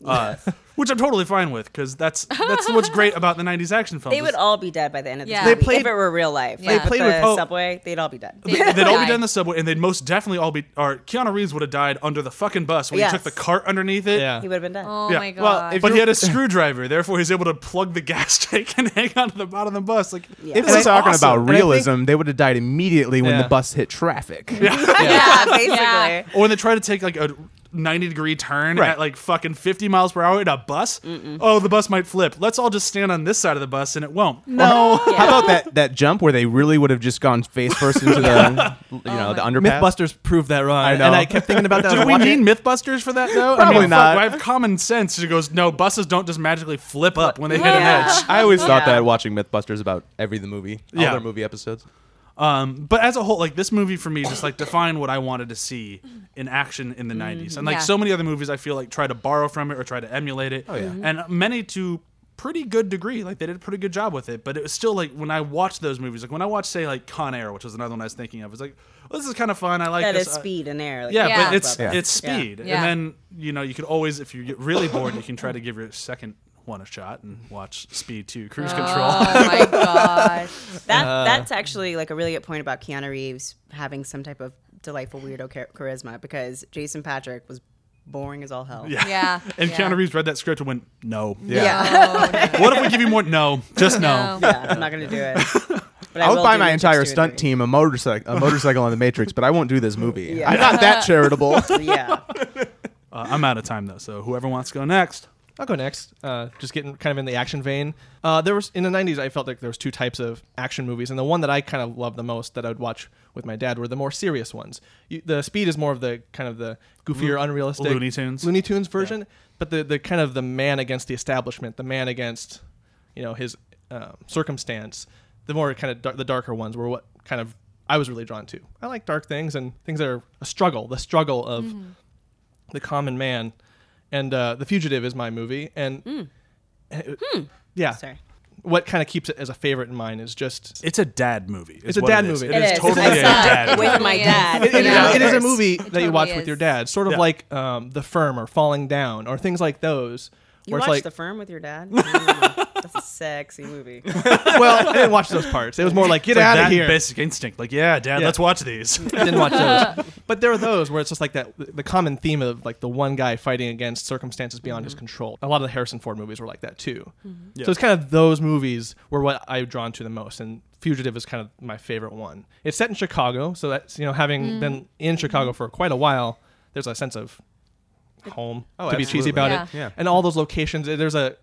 Uh, which I'm totally fine with, because that's that's what's great about the nineties action films. They would all be dead by the end of the yeah. They played, if it were real life. Yeah. Like, they played with the oh, subway, they'd all be dead. They'd, they'd all be dead in the subway, and they'd most definitely all be... Or Keanu Reeves would have died under the fucking bus when yes. he took the cart underneath it. Yeah. He would have been dead. Oh yeah. my God. Well, if but he had a screwdriver, therefore he's able to plug the gas tank and hang onto the bottom of the bus. Like, yeah. If we're talking awesome. about realism, think, they would have died immediately when yeah. the bus hit traffic. Yeah, yeah. yeah basically. Yeah. Or when they try to take like a... ninety degree turn right. at like fucking fifty miles per hour in a bus. Mm-mm. Oh, the bus might flip. Let's all just stand on this side of the bus and it won't. No. yeah. How about that that jump where they really would have just gone face first into the you oh know the underpass? MythBusters proved that wrong. I know. And I kept thinking about that. Do we need MythBusters for that though? Probably I mean, not. Fuck, I have common sense. It goes no buses don't just magically flip up when they yeah. hit an edge. I always yeah. thought that watching MythBusters about every the movie, all yeah. their movie episodes. Um, but as a whole, like this movie for me just like defined what I wanted to see in action in the mm-hmm. nineties. And like yeah. so many other movies I feel like try to borrow from it or try to emulate it. Oh, yeah. mm-hmm. And many to pretty good degree. Like they did a pretty good job with it. But it was still like when I watched those movies, like when I watched say like Con Air, which was another one I was thinking of, it's like, well, this is kind of fun. I like that this. That is Speed and Air. Like, yeah, yeah, but it's yeah. it's Speed. Yeah. Yeah. And then, you know, you could always, if you get really bored, you can try to give your second one a shot and watch Speed two Cruise oh, Control. Oh my gosh. That uh, that's actually like a really good point about Keanu Reeves having some type of delightful weirdo char- charisma, because Jason Patrick was boring as all hell. Yeah. yeah. And yeah. Keanu Reeves read that script and went, no. Yeah. yeah. Oh, no. What if we give you more? No. Just no. no. Yeah, I'm not going to do it. But I, I would buy my entire stunt team a motorcycle a motorcycle on the Matrix, but I won't do this movie. Yeah. I'm not that charitable. yeah. Uh, I'm out of time though, so whoever wants to go next. I'll go next. Uh, just getting kind of in the action vein. Uh, there was in the nineties, I felt like there was two types of action movies, and the one that I kind of loved the most that I would watch with my dad were the more serious ones. You, the Speed is more of the kind of the goofier, Lo- unrealistic Looney Tunes, Looney Tunes version, yeah. but the the kind of the man against the establishment, the man against you know his um, circumstance. The more kind of dar- the darker ones were what kind of I was really drawn to. I like dark things and things that are a struggle, the struggle of mm-hmm. the common man. And uh, The Fugitive is my movie, and mm. it, hmm. yeah, Sorry. what kind of keeps it as a favorite in mine is just it's a dad movie. It's a dad it movie. It, it is, is totally a dad movie. With my dad. It, it, yeah. is, it is a movie it that totally you watch is. with your dad, sort of yeah. like um, The Firm or Falling Down or things like those. You watched like, The Firm with your dad? That's a sexy movie. Well, I didn't watch those parts. It was more like, get like out of here. Basic Instinct. Like, yeah, dad, yeah. let's watch these. I didn't watch those. But there are those where it's just like that, the common theme of like the one guy fighting against circumstances beyond mm-hmm. his control. A lot of the Harrison Ford movies were like that too. Mm-hmm. Yeah. So it's kind of those movies were what I've drawn to the most. And Fugitive is kind of my favorite one. It's set in Chicago. So that's, you know, having mm-hmm. been in Chicago for quite a while, there's a sense of home oh, to absolutely. be cheesy about yeah. it. Yeah. And all those locations, there's a,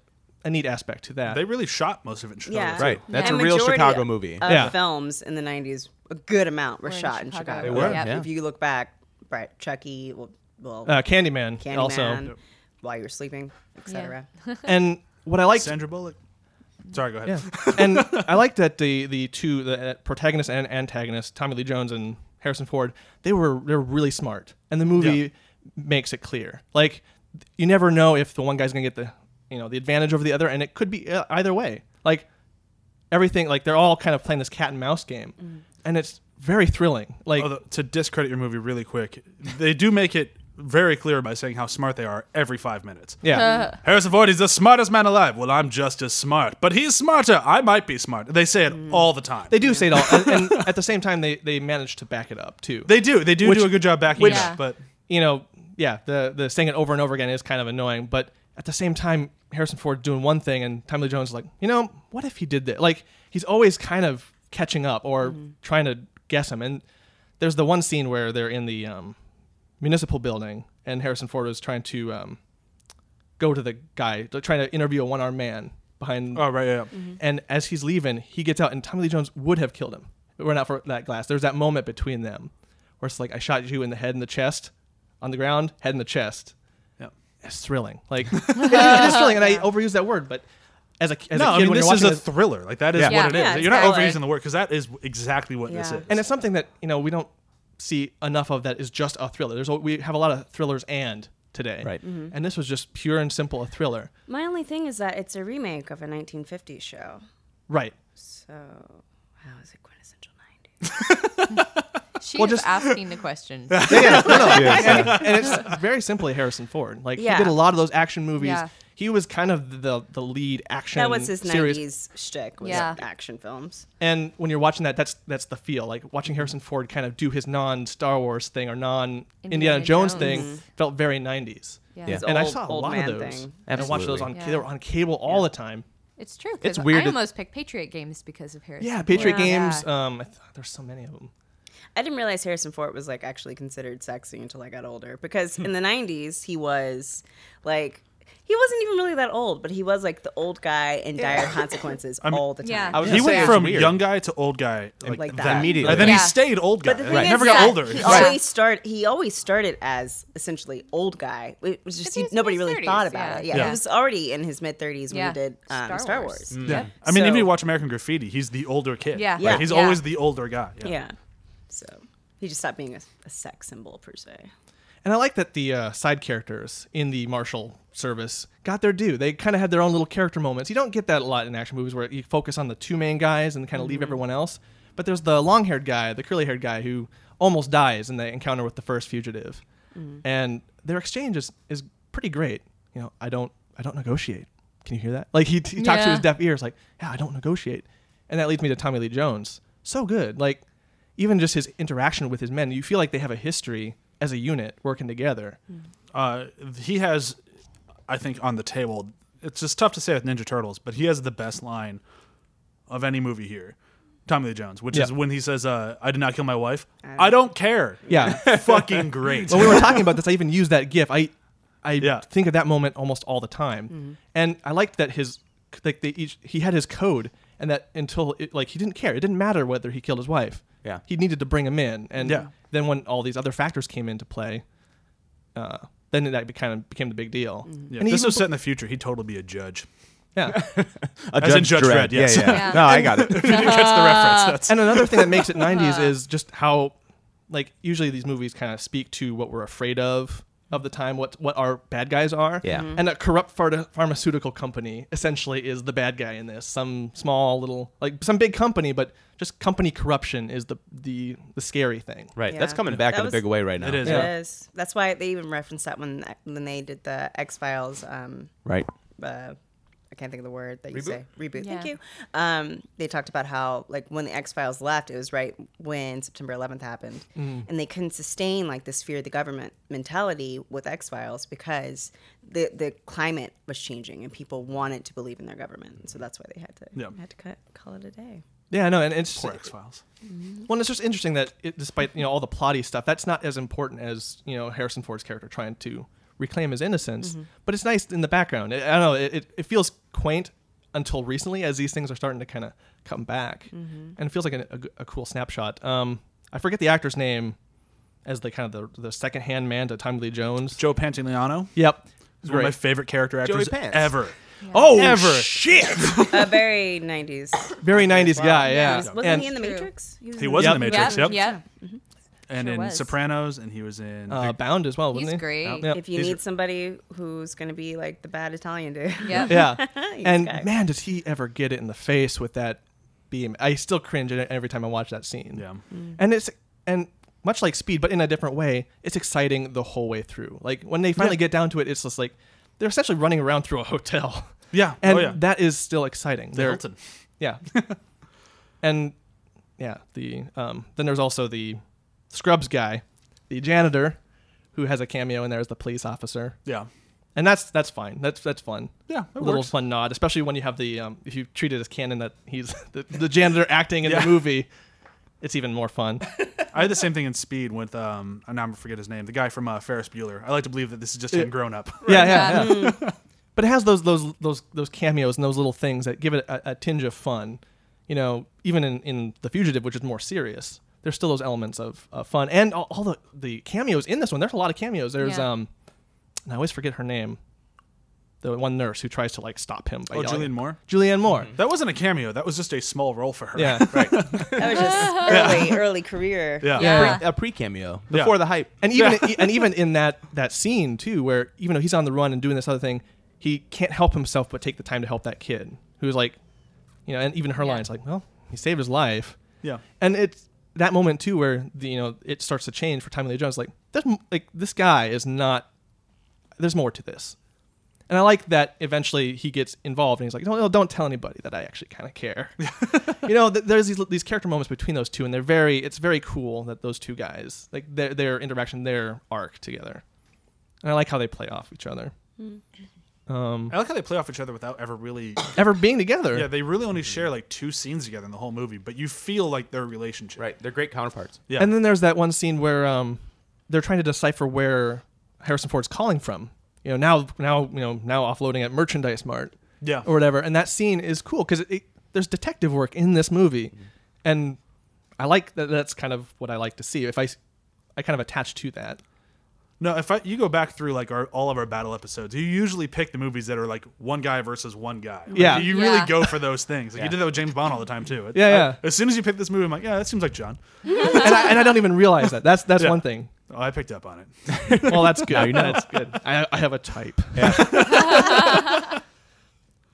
a neat aspect to that. They really shot most of it in Chicago. Yeah. Right. That's yeah. a real Chicago movie. Of yeah. films in the nineties, a good amount were, were shot in Chicago. In Chicago. They were. Yep. Yeah. If you look back, right, Chucky, well, well uh, Candyman, Candyman also. Yep. While You're Sleeping, et cetera. Yeah. And what I liked... Sandra Bullock. Sorry, go ahead. Yeah. And I liked that the the two, the protagonist and antagonist, Tommy Lee Jones and Harrison Ford, they were they were really smart. And the movie... Yeah. makes it clear. Like, you never know if the one guy's gonna get the you know the advantage over the other, and it could be either way. Like, everything, like they're all kind of playing this cat and mouse game, mm. and it's very thrilling. Like, although, to discredit your movie really quick, they do make it very clear by saying how smart they are every five minutes. Yeah. Uh, Harrison Ford is the smartest man alive. Well, I'm just as smart, but he's smarter. I might be smart. They say it mm. all the time. They do yeah. say it all, and, and at the same time, they they manage to back it up too. They do. They do which, do a good job backing which, it up, but. You know, yeah, the the saying it over and over again is kind of annoying, but at the same time, Harrison Ford doing one thing and Tommy Lee Jones is like, you know, what if he did that? Like, he's always kind of catching up or mm-hmm. trying to guess him. And there's the one scene where they're in the um, municipal building and Harrison Ford was trying to um, go to the guy, trying to interview a one-armed man behind. Oh, right, yeah. Mm-hmm. And as he's leaving, he gets out and Tommy Lee Jones would have killed him. We're not for that glass. There's that moment between them where it's like, I shot you in the head and the chest. On the ground, head in the chest. Yep. it's thrilling. Like it is thrilling, and I overuse that word, but as a as no, a kid, I mean, when this you're watching is a thriller. Like that is yeah. what yeah. it is. Yeah, you're not thriller. Overusing the word because that is exactly what yeah. this is. And it's something that you know we don't see enough of. That is just a thriller. There's a, we have a lot of thrillers and. Today, right, mm-hmm. and this was just pure and simple a thriller. My only thing is that it's a remake of a nineteen fifties show, right? So how is it quintessential nineties? She's well, just asking the question. Yeah, yeah, no, no. And, and it's very simply Harrison Ford. Like yeah. he did a lot of those action movies. Yeah. He was kind of the the lead action. That was his series. nineties shtick. Was yeah. action films. And when you're watching that, that's that's the feel. Like watching Harrison Ford kind of do his non-Star Wars thing or non-Indiana Jones, Jones thing felt very nineties. Yeah. yeah. And old, I saw a lot of those. Thing. And I watched those on yeah. they were on cable all yeah. the time. It's true. It's weird. I almost picked Patriot Games because of Harrison. Yeah, Patriot yeah. Games. Yeah. Um, I th- there's so many of them. I didn't realize Harrison Ford was like actually considered sexy until I got older because in the nineties he was like. He wasn't even really that old, but he was like the old guy in Dire yeah. Consequences I mean, all the time. Yeah. I was he went from weird. young guy to old guy like, like that. immediately, and then yeah. he stayed old guy. But the thing right. is, never got yeah, older. He right. always start. He always started as essentially old guy. It was just he, was nobody really thirties, thought about yeah. it. Yeah. yeah, he was already in his mid thirties when yeah. he did um, Star, Star Wars. Wars. Mm. Yeah, I mean, so, if you watch American Graffiti, he's the older kid. Yeah, yeah. Right? he's yeah. always the older guy. Yeah. yeah, so he just stopped being a, a sex symbol per se. And I like that the uh, side characters in the martial service got their due. They kind of had their own little character moments. You don't get that a lot in action movies where you focus on the two main guys and kind of mm-hmm. leave everyone else. But there's the long-haired guy, the curly-haired guy who almost dies in the encounter with the first fugitive. Mm-hmm. And their exchange is, is pretty great. You know, I don't I don't negotiate. Can you hear that? Like he, he talks yeah. to his deaf ears like, yeah, I don't negotiate. And that leads me to Tommy Lee Jones. So good. Like even just his interaction with his men, you feel like they have a history as a unit working together. Uh, he has, I think, on the table, it's just tough to say with Ninja Turtles, but he has the best line of any movie here, Tommy Lee Jones, which yeah. is when he says, uh, I did not kill my wife. I, I don't care. Yeah. Fucking great. When we were talking about this, I even used that gif. I I yeah. think of that moment almost all the time. Mm-hmm. And I liked that his, like they each, he had his code and that until, it, like, he didn't care. It didn't matter whether he killed his wife. Yeah. He needed to bring him in. And yeah. then when all these other factors came into play, uh, then that kind of became the big deal. Mm-hmm. Yeah. And this was set in the future. He'd totally be a judge. Yeah. a As judge in Judge Dredd. Dredd, yes. Yeah, yeah. yeah. No, I got it. If you catch the reference. That's and another thing that makes it nineties is just how, like, usually these movies kind of speak to what we're afraid of of the time, what what our bad guys are. Yeah. Mm-hmm. And a corrupt phar- pharmaceutical company essentially is the bad guy in this. Some small little, like some big company, but just company corruption is the the, the scary thing. Right. Yeah. That's coming back that in was, a big way right now. It is. Yeah. It is. That's why they even referenced that when, when they did the X-Files. Um, right. Uh, I can't think of the word that you Reboot? say. Reboot. Yeah. Thank you. Um, they talked about how, like, when the X-Files left, it was right when September eleventh happened. Mm. And they couldn't sustain, like, this fear of the government mentality with X-Files because the the climate was changing and people wanted to believe in their government. And so that's why they had to yeah. had to cut, call it a day. Yeah, no, and it's... Poor X-Files. Mm-hmm. Well, and it's just interesting that it, despite, you know, all the plotty stuff, that's not as important as, you know, Harrison Ford's character trying to reclaim his innocence, mm-hmm. but it's nice in the background. It, I don't know, it, it, it feels quaint until recently as these things are starting to kind of come back, mm-hmm. and it feels like an, a, a cool snapshot. Um, I forget the actor's name as the kind of the, the second-hand man to Tommy Lee Jones. Joe Pantoliano. Yep. He's one of my favorite character actors ever. Yeah. Oh, ever. shit! A very nineties. Very nineties wow. guy, yeah. He was, wasn't and he in The Matrix? He was, he was in, in The Matrix, yep. yep. yep. Mm-hmm. And sure in was. Sopranos, and he was in uh, Bound as well, wasn't He's he? He's great. Yep. If you He's need somebody who's going to be like the bad Italian dude. Yep. yeah. And guy. man, does he ever get it in the face with that beam. I still cringe every time I watch that scene. Yeah. Mm. And it's and much like Speed, but in a different way, it's exciting the whole way through. Like when they finally yeah. get down to it, it's just like they're essentially running around through a hotel. Yeah. And oh, yeah. that is still exciting. The Hilton. Yeah. and yeah, the um, then there's also the Scrubs guy, the janitor, who has a cameo in there as the police officer. Yeah, and that's that's fine. That's that's fun. Yeah, a little works. fun nod, especially when you have the um, if you treat it as canon that he's the, the janitor acting in yeah. the movie. It's even more fun. I had the same thing in Speed with um, I now forget his name, the guy from uh, Ferris Bueller. I like to believe that this is just it, him grown up. Right. Yeah, yeah, yeah. yeah. But it has those those those those cameos and those little things that give it a, a tinge of fun. You know, even in, in The Fugitive, which is more serious. There's still those elements of uh, fun and all, all the, the cameos in this one. There's a lot of cameos. There's yeah. um, and I always forget her name. The one nurse who tries to like stop him. By oh, yelling. Julianne Moore? Julianne Moore. Mm-hmm. That wasn't a cameo. That was just a small role for her. Yeah. Right. That was just early, yeah. early career. Yeah. yeah. Pre, a pre-cameo. Before yeah. the hype. And even yeah. and even in that, that scene, too, where even though he's on the run and doing this other thing, he can't help himself but take the time to help that kid. Who's like, you know, and even her yeah. line's like, well, he saved his life. Yeah. And it's that moment, too, where, the, you know, it starts to change for Tommy Lee Jones. Like, like, this guy is not, there's more to this. And I like that eventually he gets involved and he's like, no, don't tell anybody that I actually kind of care. You know, th- there's these these character moments between those two, and they're very, it's very cool that those two guys, like their their interaction, their arc together. And I like how they play off each other. Um, I like how they play off each other without ever really... ever being together. Yeah, they really only share like two scenes together in the whole movie, but you feel like their relationship. Right, they're great counterparts. Yeah. And then there's that one scene where um, they're trying to decipher where Harrison Ford's calling from. You know, now, now, you know, now offloading at Merchandise Mart, yeah, or whatever. And that scene is cool because it, it, there's detective work in this movie, mm-hmm. and I like that. That's kind of what I like to see. If I, I kind of attach to that. No, if I, you go back through like our, all of our battle episodes, you usually pick the movies that are like one guy versus one guy. Like, yeah, you really yeah. go for those things. Like yeah. you did that with James Bond all the time too. It, yeah, yeah. I, as soon as you pick this movie, I'm like, yeah, that seems like John, and, I, and I don't even realize that. That's that's yeah. one thing. Oh, I picked up on it. Well, that's good. No, you know, that's good. I, I have a type. Yeah.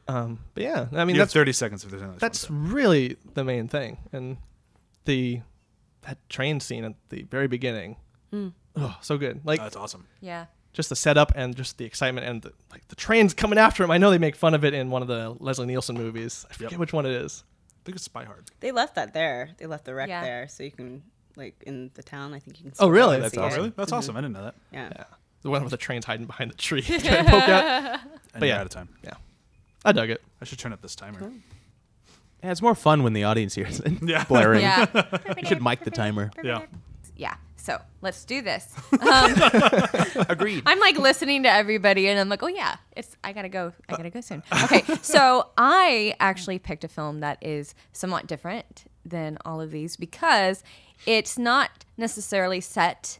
um, but yeah, I mean, you that's have thirty seconds if there's another. That's really the main thing, and the that train scene at the very beginning. Mm. Oh, so good! Like oh, that's awesome. Yeah, just the setup and just the excitement and the, like the train's coming after him. I know they make fun of it in one of the Leslie Nielsen movies. I forget yep. which one it is. I think it's Spy Hard. They left that there. They left the wreck yeah. there, so you can. Like in the town, I think you can. See oh, really? That's awesome. Really? That's mm-hmm. awesome. I didn't know that. Yeah. yeah. The one with the trains hiding behind the tree, trying to poke out. But yeah, out of time. Yeah. I dug it. I should turn up this timer. Cool. Yeah, it's more fun when the audience hears it yeah. blaring. Yeah. You should mic the timer. Yeah. Yeah. So let's do this. Um, Agreed. I'm like listening to everybody, and I'm like, oh yeah, it's I gotta go. I gotta go soon. Okay. So I actually picked a film that is somewhat different than all of these because it's not necessarily set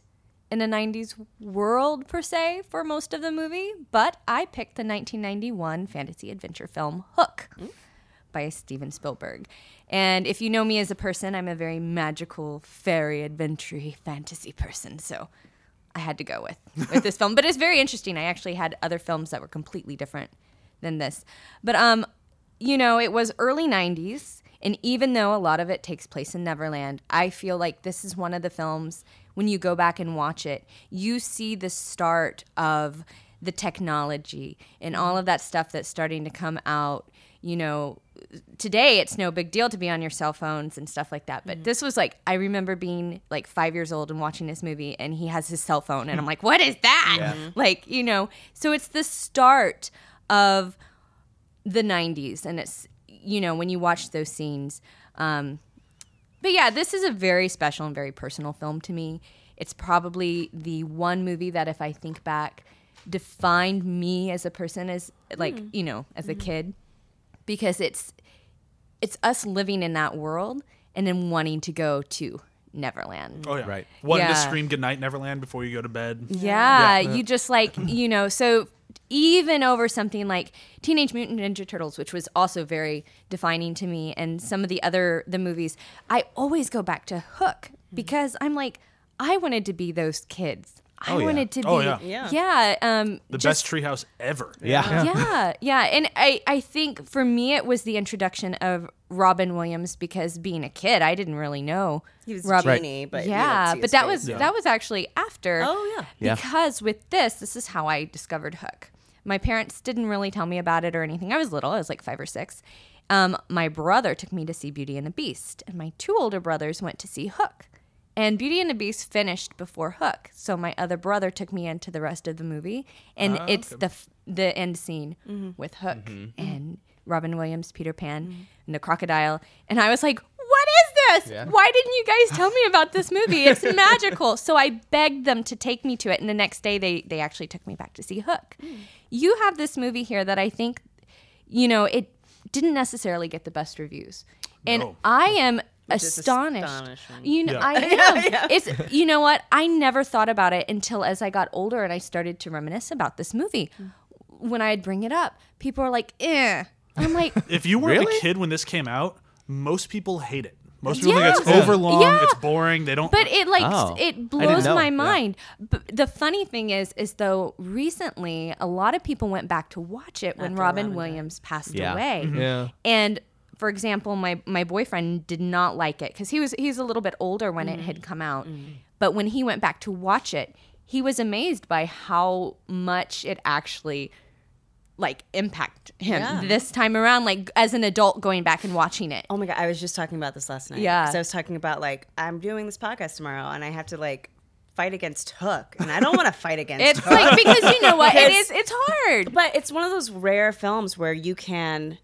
in a nineties world, per se, for most of the movie, but I picked the nineteen ninety-one fantasy adventure film Hook mm. by Steven Spielberg. And if you know me as a person, I'm a very magical, fairy, adventure fantasy person, so I had to go with, with this film. But it's very interesting. I actually had other films that were completely different than this. But, um, you know, it was early nineties. And even though a lot of it takes place in Neverland, I feel like this is one of the films, when you go back and watch it, you see the start of the technology and all of that stuff that's starting to come out. You know, today it's no big deal to be on your cell phones and stuff like that. But mm-hmm. this was like, I remember being like five years old and watching this movie and he has his cell phone. And I'm like, what is that? Yeah. Like, you know, so it's the start of the nineties and it's, you know, when you watch those scenes. Um, but yeah, this is a very special and very personal film to me. It's probably the one movie that, if I think back, defined me as a person, as like, mm. you know, as mm-hmm. a kid, because it's it's us living in that world and then wanting to go to Neverland. Oh, yeah. Right. Wanting yeah. to scream goodnight, Neverland, before you go to bed. Yeah, yeah. You just like, you know, so... even over something like Teenage Mutant Ninja Turtles, which was also very defining to me, and some of the other the movies, I always go back to Hook because I'm like, I wanted to be those kids. I oh, wanted yeah. to be, oh, yeah, yeah. yeah um, the just, best treehouse ever. Yeah, yeah, yeah. yeah. And I, I think for me it was the introduction of Robin Williams because being a kid, I didn't really know he was Robin. Genie, but yeah, but that face. was yeah. that was actually after. Oh yeah, because yeah. with this, this is how I discovered Hook. My parents didn't really tell me about it or anything. I was little. I was like five or six. Um, my brother took me to see Beauty and the Beast, and my two older brothers went to see Hook. And Beauty and the Beast finished before Hook, so my other brother took me into the rest of the movie, and oh, it's okay. the f- the end scene mm-hmm. with Hook mm-hmm. and Robin Williams, Peter Pan, mm-hmm. and the crocodile, and I was like, what is this? Yeah. Why didn't you guys tell me about this movie? It's magical. So I begged them to take me to it, and the next day they, they actually took me back to see Hook. Mm. You have this movie here that I think, you know, it didn't necessarily get the best reviews. And no. I am astonished. Astonishing. You know, yeah. I am. yeah. It's, you know what? I never thought about it until as I got older and I started to reminisce about this movie. Mm. When I'd bring it up, people are like, eh. I'm like, if you were really? a kid when this came out, most people hate it. Most people yeah. think it's overlong, yeah. it's boring, they don't... But it like oh. it blows my mind. Yeah. But the funny thing is, is though recently, a lot of people went back to watch it Not when Robin, Robin Williams died. passed yeah. away. Mm-hmm. Yeah. And... For example, my, my boyfriend did not like it because he was he's a little bit older when mm. it had come out. Mm. But when he went back to watch it, he was amazed by how much it actually like impacted him yeah. this time around, like as an adult going back and watching it. Oh my God, I was just talking about this last night. Yeah. Because I was talking about like, I'm doing this podcast tomorrow and I have to like fight against Hook, and I don't want to fight against it's Hook. Like, because you know what, it is, it's hard. But it's one of those rare films where you can...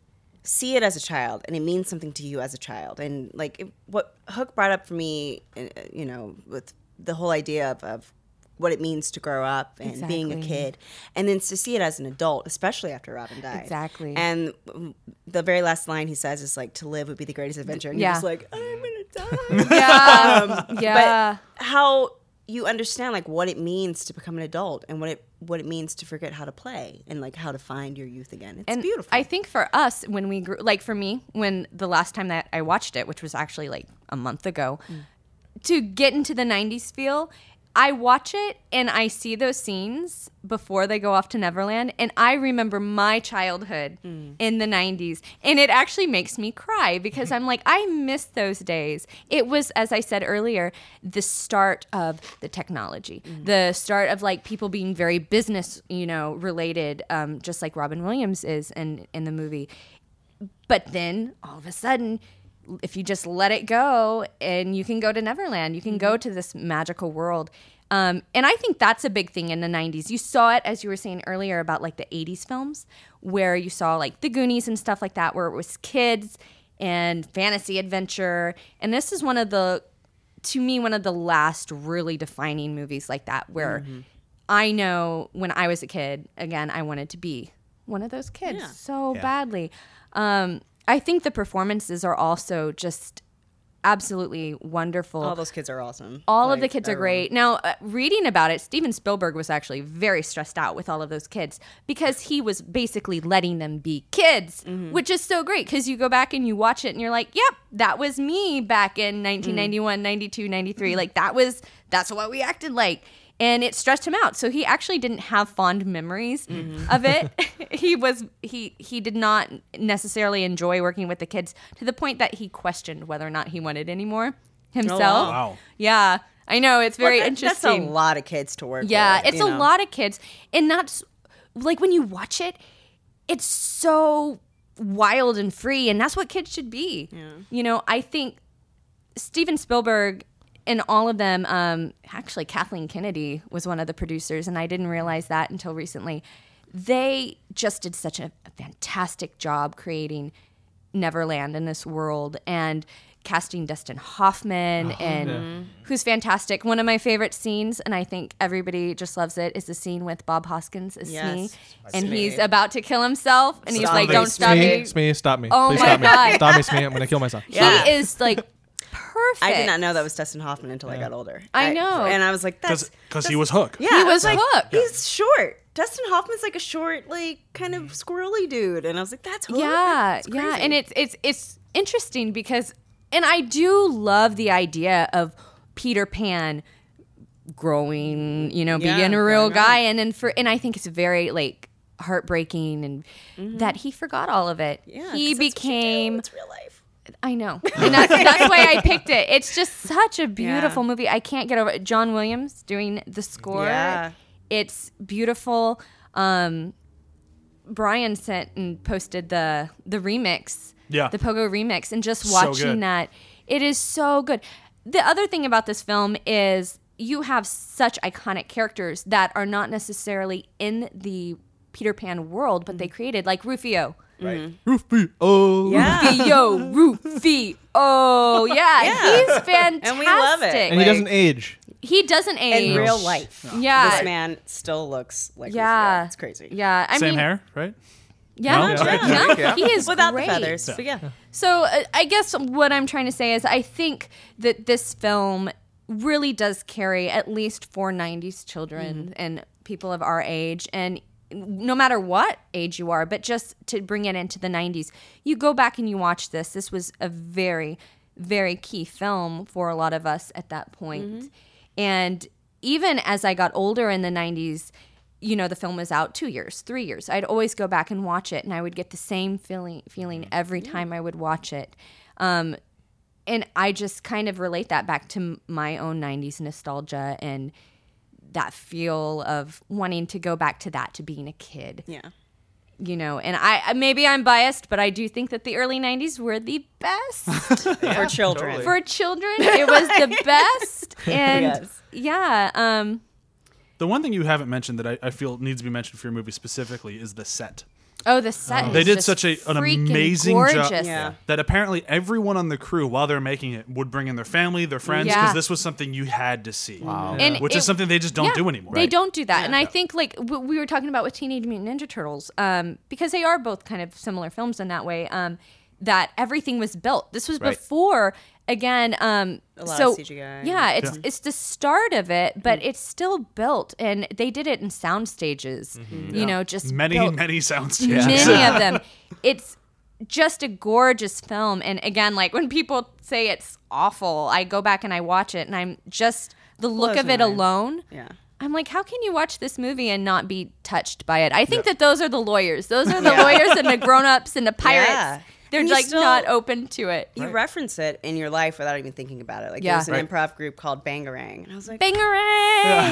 see it as a child, and it means something to you as a child. And like it, what Hook brought up for me, you know, with the whole idea of, of what it means to grow up and exactly. being a kid, and then to see it as an adult, especially after Robin died. Exactly. And the very last line he says is like, "To live would be the greatest adventure," and yeah. you're just like, "I'm gonna die." Yeah, um, yeah. But how you understand like what it means to become an adult and what it what it means to forget how to play and like how to find your youth again. It's and beautiful. I think for us when we grew, like for me, when the last time that I watched it, which was actually like a month ago, mm. to get into the nineties feel, I watch it and I see those scenes before they go off to Neverland, and I remember my childhood mm. in the nineties, and it actually makes me cry because I'm like, I miss those days. It was, as I said earlier, the start of the technology, mm. the start of like people being very business, you know, related, um, just like Robin Williams is in, in the movie. But then all of a sudden, if you just let it go and you can go to Neverland, you can go to this magical world. Um, and I think that's a big thing in the nineties. You saw it, as you were saying earlier, about like the eighties films where you saw like the Goonies and stuff like that, where it was kids and fantasy adventure. And this is one of the, to me, one of the last really defining movies like that, where mm-hmm. I know when I was a kid, again, I wanted to be one of those kids yeah. so yeah. badly. Um, I think the performances are also just absolutely wonderful. All those kids are awesome. All like, of the kids everyone. are great. Now, uh, reading about it, Steven Spielberg was actually very stressed out with all of those kids because he was basically letting them be kids, mm-hmm. which is so great because you go back and you watch it and you're like, yep, that was me back in nineteen ninety-one, mm. ninety-two, ninety-three. Mm-hmm. Like that was, that's what we acted like. And it stressed him out. So he actually didn't have fond memories mm-hmm. of it. He was he he did not necessarily enjoy working with the kids to the point that he questioned whether or not he wanted any more himself. Oh, wow. Yeah. I know. It's very well, that, interesting. That's a lot of kids to work yeah, with. Yeah, it's a know? lot of kids. And not like when you watch it, it's so wild and free, and that's what kids should be. Yeah. You know, I think Steven Spielberg and all of them, um, actually Kathleen Kennedy was one of the producers, and I didn't realize that until recently. They just did such a, a fantastic job creating Neverland in this world and casting Dustin Hoffman, oh, and yeah. who's fantastic. One of my favorite scenes, and I think everybody just loves it, is the scene with Bob Hoskins as yes. Smee, and Smee. he's about to kill himself, and stop he's like, me. "Don't stop Smee, me, Smee, stop me! Oh Please my stop God. me! Stop me, Smee! I'm gonna kill myself." Yeah. He is like. Perfect. I did not know that was Dustin Hoffman until yeah. I got older. I, I know. And I was like, that's... Because he was Hook. Yeah. He was like, Hook. Yeah. He's short. Dustin Hoffman's like a short, like, kind of squirrely dude. And I was like, that's Hook. Yeah, that's yeah. And it's, it's, it's interesting because... And I do love the idea of Peter Pan growing, you know, yeah, being a real guy. And, and, for, and I think it's very, like... heartbreaking and mm-hmm. that he forgot all of it. Yeah, he became... It's real life. I know. And that's, that's why I picked it. It's just such a beautiful yeah. movie. I can't get over it. John Williams doing the score. Yeah. It's beautiful. Um, Brian sent and posted the the remix, yeah. the Pogo remix, and just watching so that, it is so good. The other thing about this film is you have such iconic characters that are not necessarily in the Peter Pan world, but mm-hmm. they created, like Rufio. Right. Mm-hmm. Rufio. Yeah. Rufio. Rufio. Yeah, yeah. He's fantastic. And we love it. And like, he doesn't age. He doesn't age. In real life. Yeah. This man still looks like yeah. Rufio. It's crazy. Yeah. I Same mean, hair, right? Yeah, no? yeah. yeah. yeah. He is without great. the feathers. So, yeah. so uh, I guess what I'm trying to say is I think that this film really does carry at least for nineties children mm-hmm. and people of our age, and no matter what age you are, but just to bring it into the nineties, you go back and you watch this. This was a very, very key film for a lot of us at that point. Mm-hmm. And even as I got older in the nineties, you know, the film was out two years, three years. I'd always go back and watch it, and I would get the same feeling feeling every time I would watch it. Um, and I just kind of relate that back to my own nineties nostalgia and that feel of wanting to go back to that, to being a kid. Yeah. You know, and I maybe I'm biased, but I do think that the early nineties were the best. yeah, for children. Totally. For children, it was the best. And, yes. yeah, um... The one thing you haven't mentioned that I, I feel needs to be mentioned for your movie specifically is the set. Oh, the set! Oh. They did such a, an amazing gorgeous. job yeah. that apparently everyone on the crew, while they're making it, would bring in their family, their friends, because yeah. this was something you had to see, wow. yeah. and which it, is something they just don't yeah, do anymore. They right. don't do that, yeah. and I think like what we were talking about with Teenage Mutant Ninja Turtles, um, because they are both kind of similar films in that way. Um, that everything was built. This was right. before. Again, um, a lot so, of C G I. Yeah, it's yeah. it's the start of it, but mm-hmm. it's still built, and they did it in sound stages. Mm-hmm. You yeah. know, just many built, many sound stages, many of them. It's just a gorgeous film, and again, like when people say it's awful, I go back and I watch it, and I'm just the look Blows of it mind. alone. Yeah. I'm like, how can you watch this movie and not be touched by it? I think yeah. that those are the lawyers. Those are the yeah. lawyers and the grown-ups and the pirates. Yeah. They're like still, not open to it. You right. reference it in your life without even thinking about it. Like yeah. there was an right. improv group called Bangarang, and I was like, Bangarang.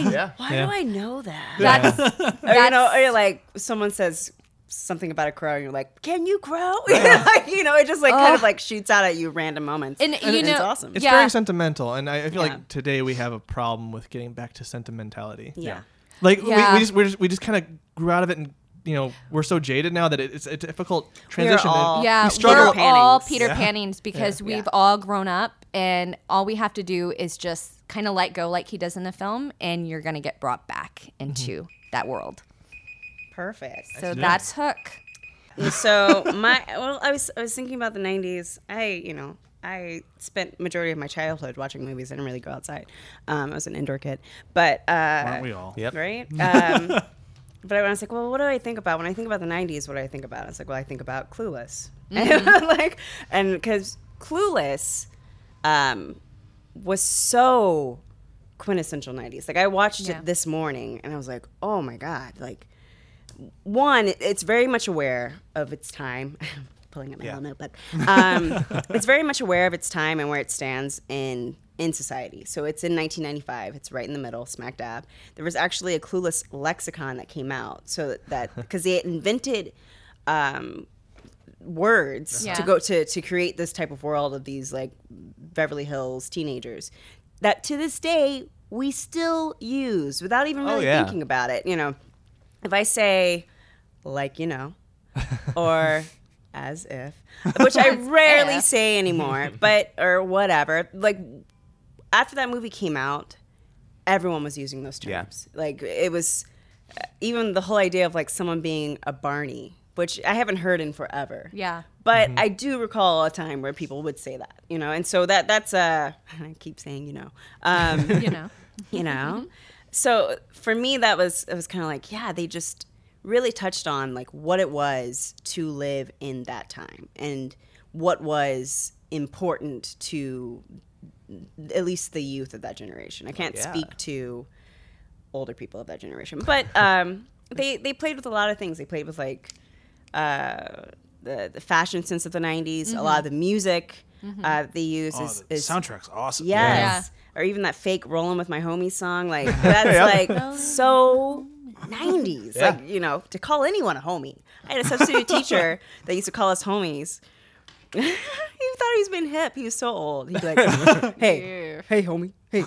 Yeah. Yeah. Why yeah. do I know that? That's, that's or, you know, or you're like someone says something about a crow, and you're like, can you crow? Yeah. like, you know, it just like uh, kind of like shoots out at you random moments. And, and you know, it's awesome. It's yeah. very sentimental, and I, I feel yeah. like today we have a problem with getting back to sentimentality. Yeah, yeah. like yeah. We, we just we just we just kind of grew out of it and. You know, we're so jaded now that it's a difficult transition. We're all, yeah, we struggle. We're all Peter yeah. Pannings because yeah. we've yeah. all grown up, and all we have to do is just kind of let go, like he does in the film, and you're gonna get brought back into mm-hmm. that world. Perfect. So that's, that's Hook. So my well, I was I was thinking about the nineties. I you know I spent majority of my childhood watching movies. I didn't really go outside. Um, I was an indoor kid, but uh, aren't we all? Yep. Right. Um, But I was like, well, what do I think about? When I think about the nineties, what do I think about? I was like, well, I think about Clueless. Mm-hmm. like, and because Clueless um, was so quintessential nineties. Like, I watched yeah. it this morning, and I was like, oh, my God. Like, one, it's very much aware of its time. I'm pulling up my yeah. helmet, but um, it's very much aware of its time and where it stands in in society. So it's in nineteen ninety-five. It's right in the middle, smack dab. There was actually a Clueless lexicon that came out, so that because they invented um, words yeah. to go to to create this type of world of these like Beverly Hills teenagers that to this day we still use without even really oh, yeah. thinking about it. You know, if I say like you know, or as if, which I rarely yeah. say anymore, but, or whatever. Like, after that movie came out, everyone was using those terms. Yeah. Like, it was, even the whole idea of, like, someone being a Barney, which I haven't heard in forever. Yeah. But mm-hmm. I do recall a time where people would say that, you know, and so that that's a, I keep saying, you know. Um, you know. You know. So, for me, that was, it was kind of like, yeah, they just really touched on like what it was to live in that time and what was important to at least the youth of that generation. I can't yeah. speak to older people of that generation, but um, they they played with a lot of things. They played with like uh, the the fashion sense of the nineties, mm-hmm. a lot of the music mm-hmm. uh, they use. Oh, is, the is, soundtrack's awesome. Yes, yeah. Or even that fake "Rollin' with My Homies" song. Like that's yeah. like so nineties, yeah. like, you know, to call anyone a homie. I had a substitute teacher that used to call us homies. He thought he was being hip. He was so old. He'd be like, hey, yeah. hey, homie, hey,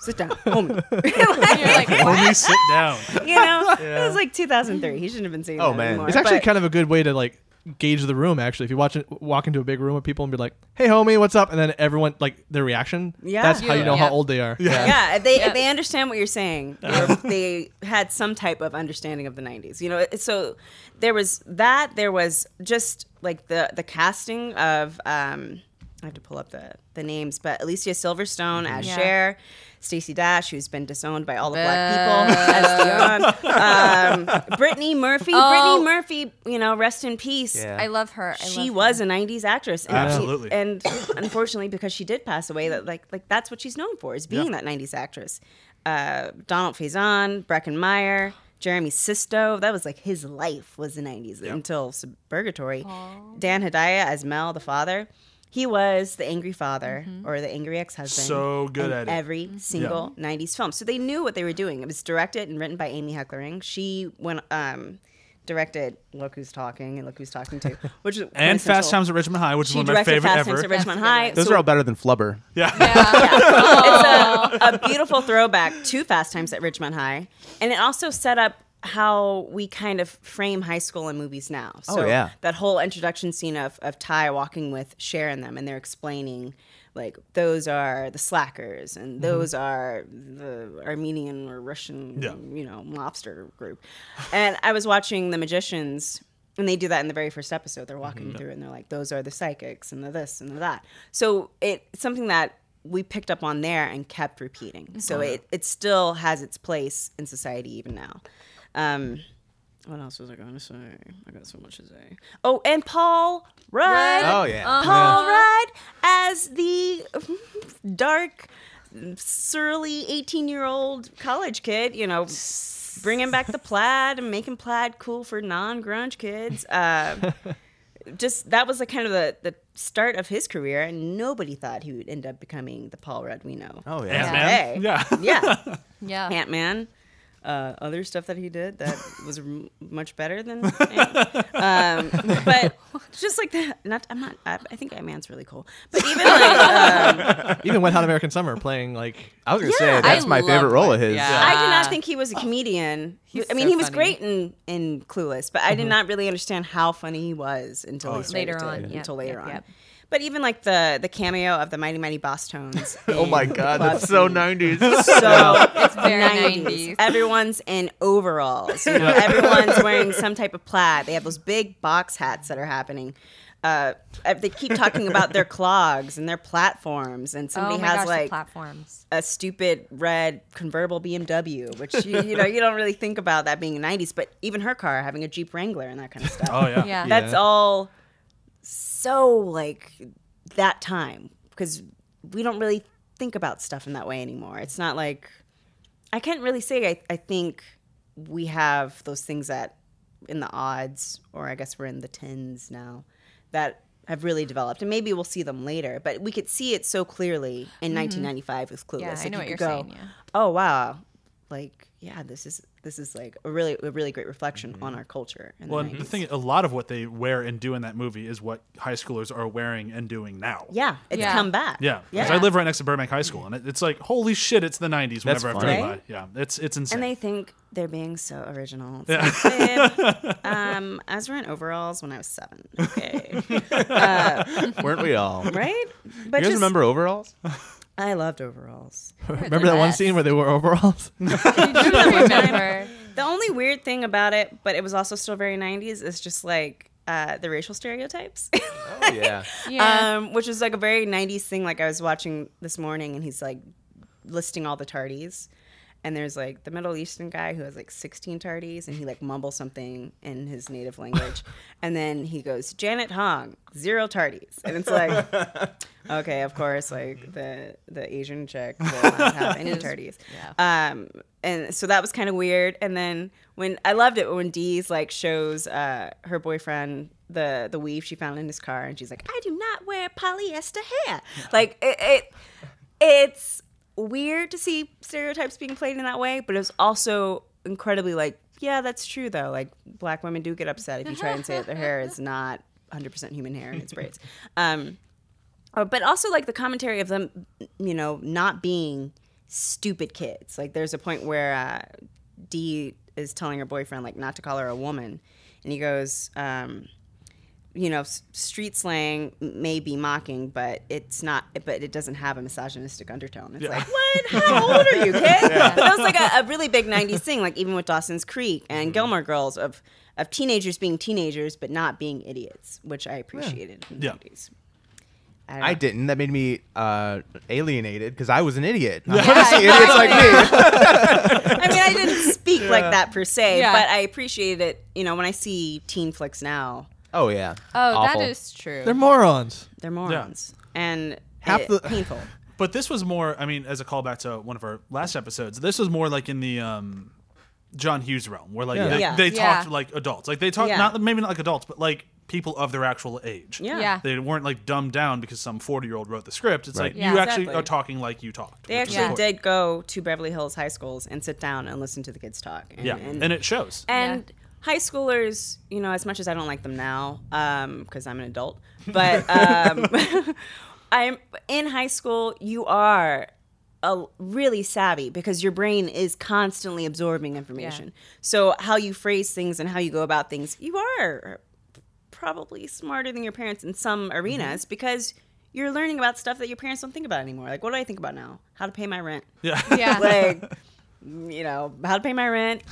sit down, homie. like, you're like, homie, sit down. You know, yeah. it was like two thousand three. He shouldn't have been saying oh, that man. anymore. It's actually kind of a good way to, like, gauge the room, actually. If you watch it, walk into a big room with people and be like, hey, homie, what's up? And then everyone, like, their reaction, yeah. that's yeah. how you know yeah. how old they are. Yeah, yeah. If they, yeah. If they understand what you're saying. Or if they had some type of understanding of the nineties. You know, so there was that. There was just, like, the, the casting of... Um, I have to pull up the, the names, but Alicia Silverstone mm-hmm. as yeah. Cher, Stacey Dash, who's been disowned by all the black people, as Dion, um, Brittany Murphy. Oh. Brittany Murphy, you know, rest in peace. Yeah. I love her. I she love was her. a nineties actress, and absolutely. She, and unfortunately, because she did pass away, that like like that's what she's known for is being yeah. that nineties actress. Uh, Donald Faison, Breckenmeyer. Jeremy Sisto, that was like his life was the nineties yep. until Suburgatory. Aww. Dan Hedaya as Mel, the father. He was the angry father mm-hmm. or the angry ex-husband. So good in at it. Every single yeah. nineties film. So they knew what they were doing. It was directed and written by Amy Heckerling. She went um, directed Look Who's Talking and Look Who's Talking To, which and Fast Times at Richmond High, which is one of my favorite Fast ever. Times at Richmond High. Those so, are all better than Flubber. Yeah, yeah. yeah. It's a, a beautiful throwback to Fast Times at Richmond High, and it also set up how we kind of frame high school and movies now. So oh, yeah. that whole introduction scene of, of Ty walking with Cher and them, and they're explaining, like, those are the slackers, and those mm-hmm. are the Armenian or Russian, yeah. you know, mobster group. And I was watching The Magicians, and they do that in the very first episode. They're walking mm-hmm. through, and they're like, those are the psychics, and the this, and the that. So it's something that we picked up on there and kept repeating. Mm-hmm. So it, it still has its place in society even now. Um, what else was I going to say? I got so much to say. Oh, and Paul Rudd. Oh, yeah. Uh-huh. Paul Rudd as the dark, surly eighteen-year-old college kid, you know, bringing back the plaid and making plaid cool for non-grunge kids. Um, just that was the kind of the, the start of his career, and nobody thought he would end up becoming the Paul Rudd we know. Oh, yeah. Ant-Man. Yeah. Yeah. yeah. Ant-Man. Uh, other stuff that he did that was m- much better than, um, but just like that. Not I'm not. I, I think Ant-Man's really cool. But even like um, even Wet Hot American Summer playing like I was gonna yeah, say that's I my favorite role of his. Yeah. Yeah. I did not think he was a comedian. Oh, I mean, so he was funny. Great in, in Clueless, but I did mm-hmm. not really understand how funny he was until oh, later on. It, yeah. Until later yep, on. Yep. But even like the the cameo of the Mighty Mighty Boss Tones. Oh my God, that's so nineties. So it's very nineties. Everyone's in overalls. You know, yeah. Everyone's wearing some type of plaid. They have those big box hats that are happening. Uh, they keep talking about their clogs and their platforms, and somebody oh has gosh, like platforms. A stupid red convertible B M W, which you, you know you don't really think about that being nineties. But even her car having a Jeep Wrangler and that kind of stuff. Oh yeah, yeah. That's yeah. all. So like that time, because we don't really think about stuff in that way anymore. It's not like I can't really say I, I think we have those things that in the odds, or I guess we're in the tens now, that have really developed, and maybe we'll see them later, but we could see it so clearly in mm-hmm. nineteen ninety-five with Clueless. Yeah, like I know you what you're go, saying. Yeah. Oh wow, like yeah, this is This is like a really a really great reflection mm-hmm. on our culture. In well, the, and the thing, a lot of what they wear and do in that movie is what high schoolers are wearing and doing now. Yeah, it's yeah. come back. Yeah, because yeah. I live right next to Burbank High School, and it, it's like, holy shit, it's the nineties. That's whenever funny. I drive by, yeah, it's it's insane. And they think they're being so original. It's yeah. like, um, I was wearing overalls when I was seven. Okay, uh, weren't we all? Right? But you guys just, remember overalls? I loved overalls. Remember that one scene where they wore overalls? You do remember. The only weird thing about it, but it was also still very nineties, is just like uh, the racial stereotypes. Oh, yeah. yeah. Um, which is like a very nineties thing. Like I was watching this morning, and he's like listing all the tardies. And there's like the Middle Eastern guy who has like sixteen tardies, and he like mumbles something in his native language. And then he goes, Janet Hong, zero tardies. And it's like, okay, of course, like the the Asian chick will not have any tardies. Yeah. Um, and so that was kind of weird. And then when I loved it when Dee's like shows uh, her boyfriend the the weave she found in his car, and she's like, I do not wear polyester hair. Like it, it it's. Weird to see stereotypes being played in that way, but it was also incredibly like, yeah, that's true though. Like black women do get upset if you try and say that their hair is not one hundred percent human hair and it's braids. Um, or, but also like the commentary of them, you know, not being stupid kids. Like there's a point where uh, Dee is telling her boyfriend like not to call her a woman, and he goes, um, you know, street slang may be mocking, but it's not. But it doesn't have a misogynistic undertone. It's yeah. like, what? How old are you, kid? Yeah. That was like a, a really big nineties thing. Like even with Dawson's Creek and mm-hmm. Gilmore Girls, of of teenagers being teenagers but not being idiots, which I appreciated yeah. in the yeah. nineties. I, I didn't. That made me uh, alienated because I was an idiot. Yeah, exactly. Idiots like me. I mean, I didn't speak yeah. like that per se, yeah. but I appreciate it. You know, when I see teen flicks now. Oh yeah. Oh, awful. That is true. They're morons. They're morons, yeah. and half it, the painful. But this was more. I mean, as a callback to one of our last episodes, this was more like in the um, John Hughes realm, where like yeah. they, yeah. they talked yeah. like adults, like they talked yeah. not maybe not like adults, but like. People of their actual age. Yeah. yeah. They weren't like dumbed down because some forty-year-old wrote the script. It's right. like yeah, you exactly. actually are talking like you talked. They actually did go to Beverly Hills high schools and sit down and listen to the kids talk. And, yeah, and, and it shows. And yeah. high schoolers, you know, as much as I don't like them now, because um, I'm an adult, but um, I'm in high school, you are a, really savvy because your brain is constantly absorbing information. Yeah. So how you phrase things and how you go about things, you are... probably smarter than your parents in some arenas mm-hmm. because you're learning about stuff that your parents don't think about anymore. Like, what do I think about now? How to pay my rent. Yeah. yeah. Like, you know, how to pay my rent.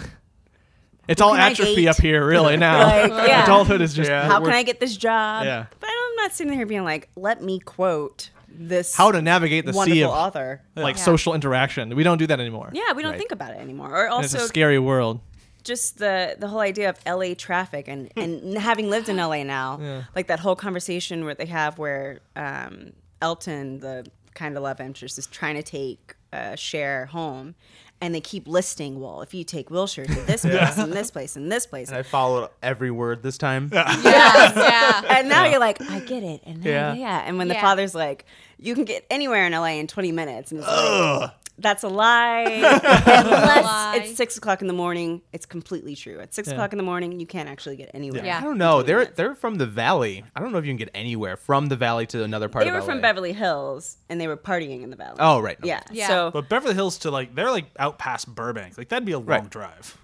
It's all atrophy up here, really, now. Like, yeah. Adulthood is just... Yeah. How can I get this job? Yeah. But I'm not sitting here being like, let me quote... This how to navigate the sea of author. Like yeah. social interaction. We don't do that anymore. Yeah, we don't right. think about it anymore. Or also, and it's a scary world. Just the, the whole idea of L A traffic and, and having lived in L A now, yeah. like that whole conversation where they have where um, Elton, the kind of love interest, is trying to take uh, Cher home, and they keep listing, well, if you take Wilshire to this place yeah. and this place and this place. And I followed every word this time. Yeah, yeah. And now yeah. you're like, I get it. And now, yeah. yeah. And when yeah. the father's like, you can get anywhere in L A in twenty minutes. And it's ugh. Like... That's a lie. Unless a lie. It's six o'clock in the morning, it's completely true. At six yeah. o'clock in the morning, you can't actually get anywhere. Yeah. Yeah. I don't know. They're minutes. They're from the valley. I don't know if you can get anywhere from the valley to another part. They of They were L A. From Beverly Hills, and they were partying in the valley. Oh right. No. Yeah. yeah. So, but Beverly Hills to like they're like out past Burbank. Like that'd be a long right. drive.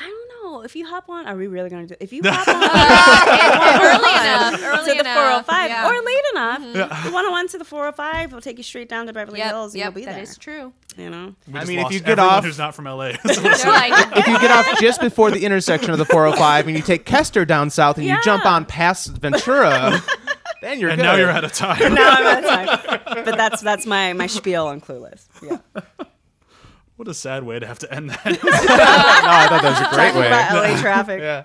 I don't know. If you hop on, are we really going to do If you hop on uh, early enough, early to the four oh five yeah. or late enough, mm-hmm. yeah. the one oh one to the four oh five will take you straight down to Beverly yep, Hills and yep, you'll be that there. That is true. You know? We I mean, if you get off. Who's not from L A. So like, if you get off just before the intersection of the four oh five and you take Kester down south and yeah. you jump on past Ventura, then you're and good. And now you're out of time. Now I'm out of time. But that's, that's my, my spiel on Clueless. Yeah. What a sad way to have to end that. No, I thought that was a great Talking way. About L A traffic. Yeah.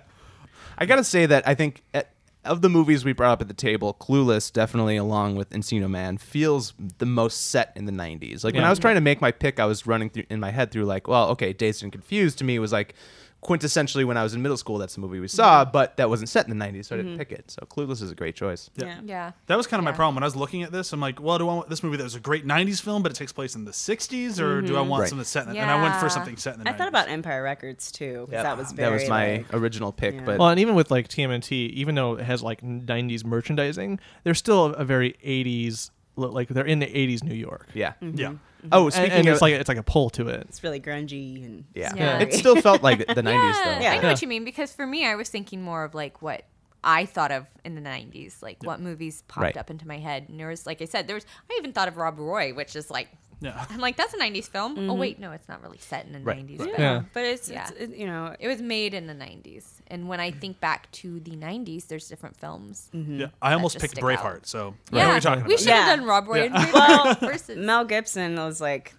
I got to say that I think at, of the movies we brought up at the table, Clueless, definitely along with Encino Man, feels the most set in the nineties. Like yeah. when I was trying to make my pick, I was running through in my head through like, well, okay, Dazed and Confused to me was like quintessentially when I was in middle school, that's the movie we saw, but that wasn't set in the nineties, so I didn't mm-hmm. pick it. So Clueless is a great choice. Yeah. yeah. yeah. That was kind of yeah. my problem. When I was looking at this, I'm like, well, do I want this movie that was a great nineties film, but it takes place in the sixties, or mm-hmm. do I want right. something set in the yeah. And I went for something set in the I nineties. I thought about Empire Records, too, because yeah. that was very... That was my like, original pick, yeah. but... Well, and even with, like, T M N T, even though it has, like, nineties merchandising, they're still a very eighties... Like, they're in the eighties New York. Yeah. Mm-hmm. Yeah. Oh, speaking and, and of... It's like, it's like a pull to it. It's really grungy and... Yeah. yeah. It still felt like the nineties, yeah, though. Yeah. I know yeah. what you mean, because for me, I was thinking more of, like, what I thought of in the nineties. Like, yeah. what movies popped right. up into my head. And there was, like I said, there was... I even thought of Rob Roy, which is, like... Yeah. I'm like, that's a nineties film. Mm-hmm. Oh, wait, no, it's not really set in the right. nineties. Right. But, yeah. but it's, yeah. it's, you know... It was made in the nineties. And when I think back to the nineties, there's different films. Mm-hmm. Yeah, I almost picked Braveheart, out. So right. yeah. what are we talking about? We should have yeah. done Rob Roy yeah. and Braveheart versus... Mel Gibson was like...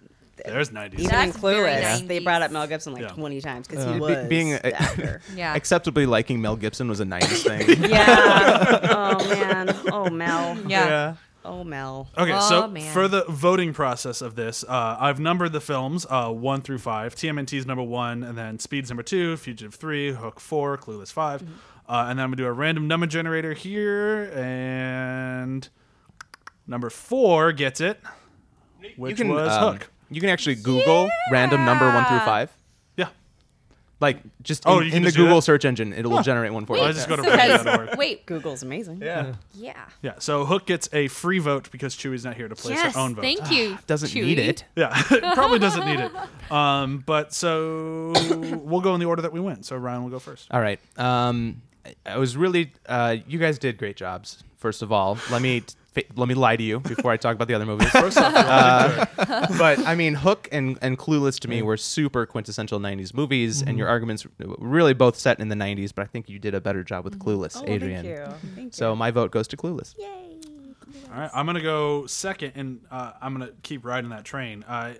There's nineties. Even in Clueless, they brought up Mel Gibson like yeah. twenty times because yeah. he was Be- being a, the actor. yeah. Acceptably liking Mel Gibson was a nineties thing. yeah. Oh, man. Oh, Mel. Yeah. yeah. Oh, Mel. Okay, oh, so man. For the voting process of this, uh, I've numbered the films uh, one through five. T M N T's number one, and then Speed's number two, Fugitive three, Hook four, Clueless five. Mm-hmm. Uh, and then I'm going to do a random number generator here, and number four gets it, which you can, was um, Hook. You can actually Google yeah. random number one through five. Yeah. Like, just oh, in, in just the Google that? Search engine, it will huh. generate one for you. Well, I just go to Google dot org. Wait, Google's amazing. Yeah. yeah. Yeah. Yeah. So Hook gets a free vote because Chewie's not here to place yes, her own vote. Thank you. doesn't Chewie. Need it. Yeah. Probably doesn't need it. Um, but so we'll go in the order that we win. So Ryan will go first. All right. Um, I was really, uh, you guys did great jobs. First of all, let me t- let me lie to you before I talk about the other movies. First off, uh, but I mean, Hook and, and Clueless to me were super quintessential nineties movies, mm-hmm. and your arguments really both set in the nineties. But I think you did a better job with Clueless, oh, Adrian. Thank you. Thank you. So my vote goes to Clueless. Yay! Clueless. All right, I'm gonna go second, and uh, I'm gonna keep riding that train. Uh,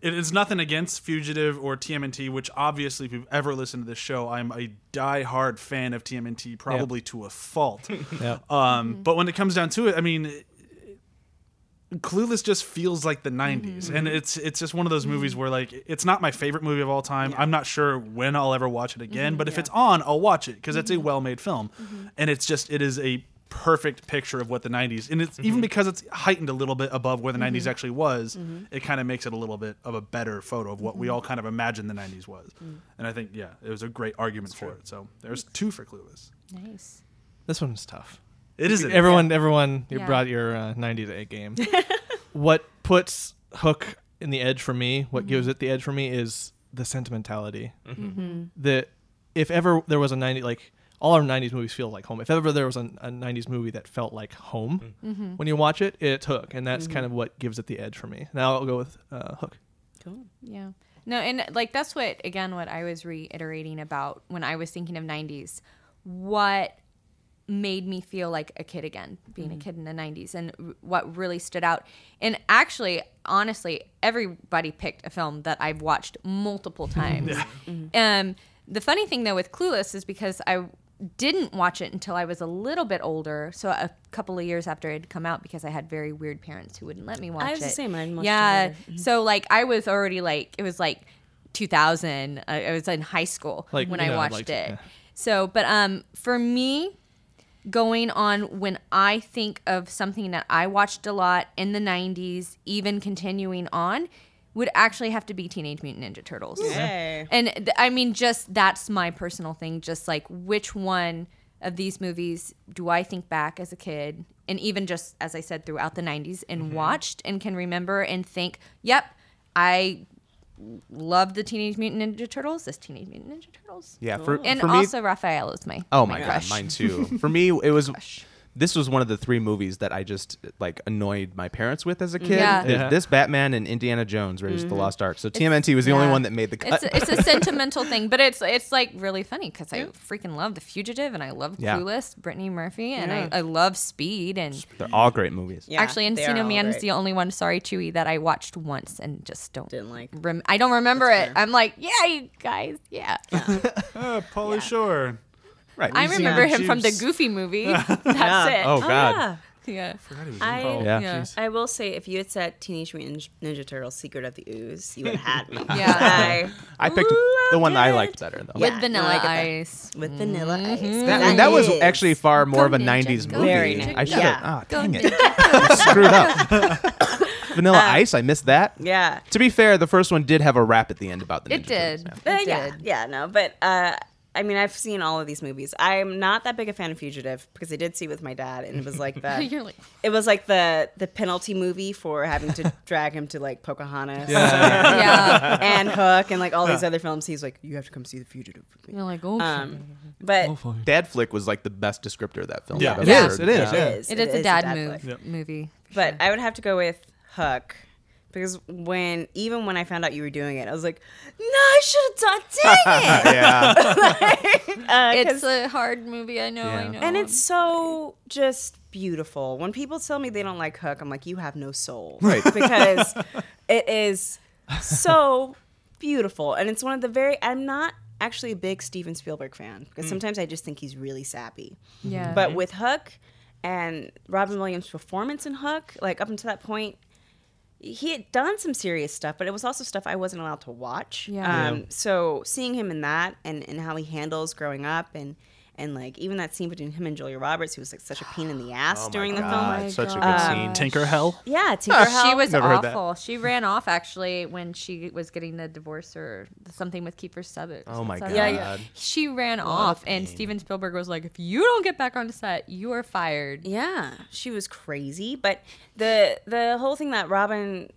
It is nothing against Fugitive or T M N T, which obviously, if you've ever listened to this show, I'm a diehard fan of T M N T, probably yep. to a fault. yep. um, mm-hmm. But when it comes down to it, I mean, it, Clueless just feels like the nineties. Mm-hmm. And it's it's just one of those mm-hmm. movies where, like, it's not my favorite movie of all time. Yeah. I'm not sure when I'll ever watch it again. Mm-hmm. But if yeah. it's on, I'll watch it because mm-hmm. it's a well-made film. Mm-hmm. And it's just, it is a perfect picture of what the nineties, and it's mm-hmm. even because it's heightened a little bit above where the mm-hmm. nineties actually was, mm-hmm. it kind of makes it a little bit of a better photo of what mm-hmm. we all kind of imagined the nineties was. Mm. And I think, yeah, it was a great argument That's for true. It. So there's Thanks. two for Clueless. Nice. This one was tough. It is. Everyone, yeah. everyone, you yeah. brought your uh, ninety to eight game. What puts Hook in the edge for me, what mm-hmm. gives it the edge for me, is the sentimentality. Mm-hmm. Mm-hmm. That if ever there was a ninety, like, all our nineties movies feel like home. If ever there was a, a nineties movie that felt like home, mm-hmm. when you watch it, it's Hook. And that's mm-hmm. kind of what gives it the edge for me. Now I'll go with uh, Hook. Cool. Yeah. No, and like that's what, again, what I was reiterating about when I was thinking of nineties. What made me feel like a kid again, being mm-hmm. a kid in the nineties, and r- what really stood out. And actually, honestly, everybody picked a film that I've watched multiple times. yeah. mm-hmm. Um, the funny thing, though, with Clueless is because I didn't watch it until I was a little bit older, so a couple of years after it had come out, because I had very weird parents who wouldn't let me watch it. I was it. the same. I didn't watch yeah, it Yeah, mm-hmm. so like I was already like, it was like two thousand. I, I was in high school like, when I know, watched like, it. Yeah. So, but um, for me, going on when I think of something that I watched a lot in the nineties, even continuing on, would actually have to be Teenage Mutant Ninja Turtles. Yay. And th- I mean, just that's my personal thing. Just like, which one of these movies do I think back as a kid, and even just, as I said, throughout the nineties, and mm-hmm. watched and can remember and think, yep, I love the Teenage Mutant Ninja Turtles. This Teenage Mutant Ninja Turtles. Yeah. For, and for me, also Raphael is my Oh my, my gosh. God, mine too. For me, it was... Gosh. This was one of the three movies that I just like annoyed my parents with as a kid. Yeah. Yeah. This, Batman, and Indiana Jones Raiders mm-hmm. of the Lost Ark. So it's, T M N T was the yeah. only one that made the cut. It's a, it's a sentimental thing, but it's it's like really funny because I yeah. freaking love The Fugitive, and I love yeah. Clueless, Brittany Murphy, and yeah. I, I love Speed. And they're all great movies. Yeah, actually, Encino Man is the only one, sorry Chewie, that I watched once and just don't Didn't like. Rem- I don't remember it. I'm like, yeah, you guys, yeah. yeah. uh, Pauly yeah. Shore. Right. I remember him Jeeps. from the Goofy movie. That's yeah. it. Oh, God. Ah. Yeah. I, I, yeah. Yeah. I will say, if you had said Teenage Mutant Ninja Turtles Secret of the Ooze, you would have had me. yeah. I, I picked the one that I liked better, though. With yeah. Vanilla no, Ice. With mm. Vanilla Ice. Mm-hmm. That, and that was actually far more Go of a ninja. nineties Go movie. Very nice. I should have. Yeah. Oh, dang Go it. I screwed up. Vanilla um, Ice, I missed that. Yeah. To be fair, the first one did have a rap at the end about the Ninja Turtles. It did. It did. Yeah, no, but... I mean, I've seen all of these movies. I'm not that big a fan of Fugitive because I did see it with my dad, and it was like the You're like, it was like the the penalty movie for having to drag him to like Pocahontas, yeah. yeah, and Hook, and like all these other films. He's like, you have to come see The Fugitive. You're like, oh, um, but oh, Dad Flick was like the best descriptor of that film. Yeah, it is, it is, it is. It is a dad, dad move, yep. movie. But sure. I would have to go with Hook. Because when, even when I found out you were doing it, I was like, no, I should have done, dang it. like, uh, it's a hard movie, I know, yeah. I know. And it's so just beautiful. When people tell me they don't like Hook, I'm like, you have no soul. Right. Because it is so beautiful. And it's one of the very, I'm not actually a big Steven Spielberg fan. Because mm. sometimes I just think he's really sappy. Yeah. But with Hook and Robin Williams' performance in Hook, like up until that point, he had done some serious stuff, but it was also stuff I wasn't allowed to watch. Yeah. Um, so seeing him in that, and, and how he handles growing up, and, and like even that scene between him and Julia Roberts, who was like such a pain in the ass oh during God. the film. Oh my such gosh. a good scene. Um, Tinker Hell? Yeah, Tinker Hell. She was Never awful. She ran off actually when she was getting the divorce or something with Kiefer Sutherland. Oh my God. Yeah, yeah. She ran what off and Steven Spielberg was like, if you don't get back on set, you are fired. Yeah, she was crazy. But the the whole thing that Robin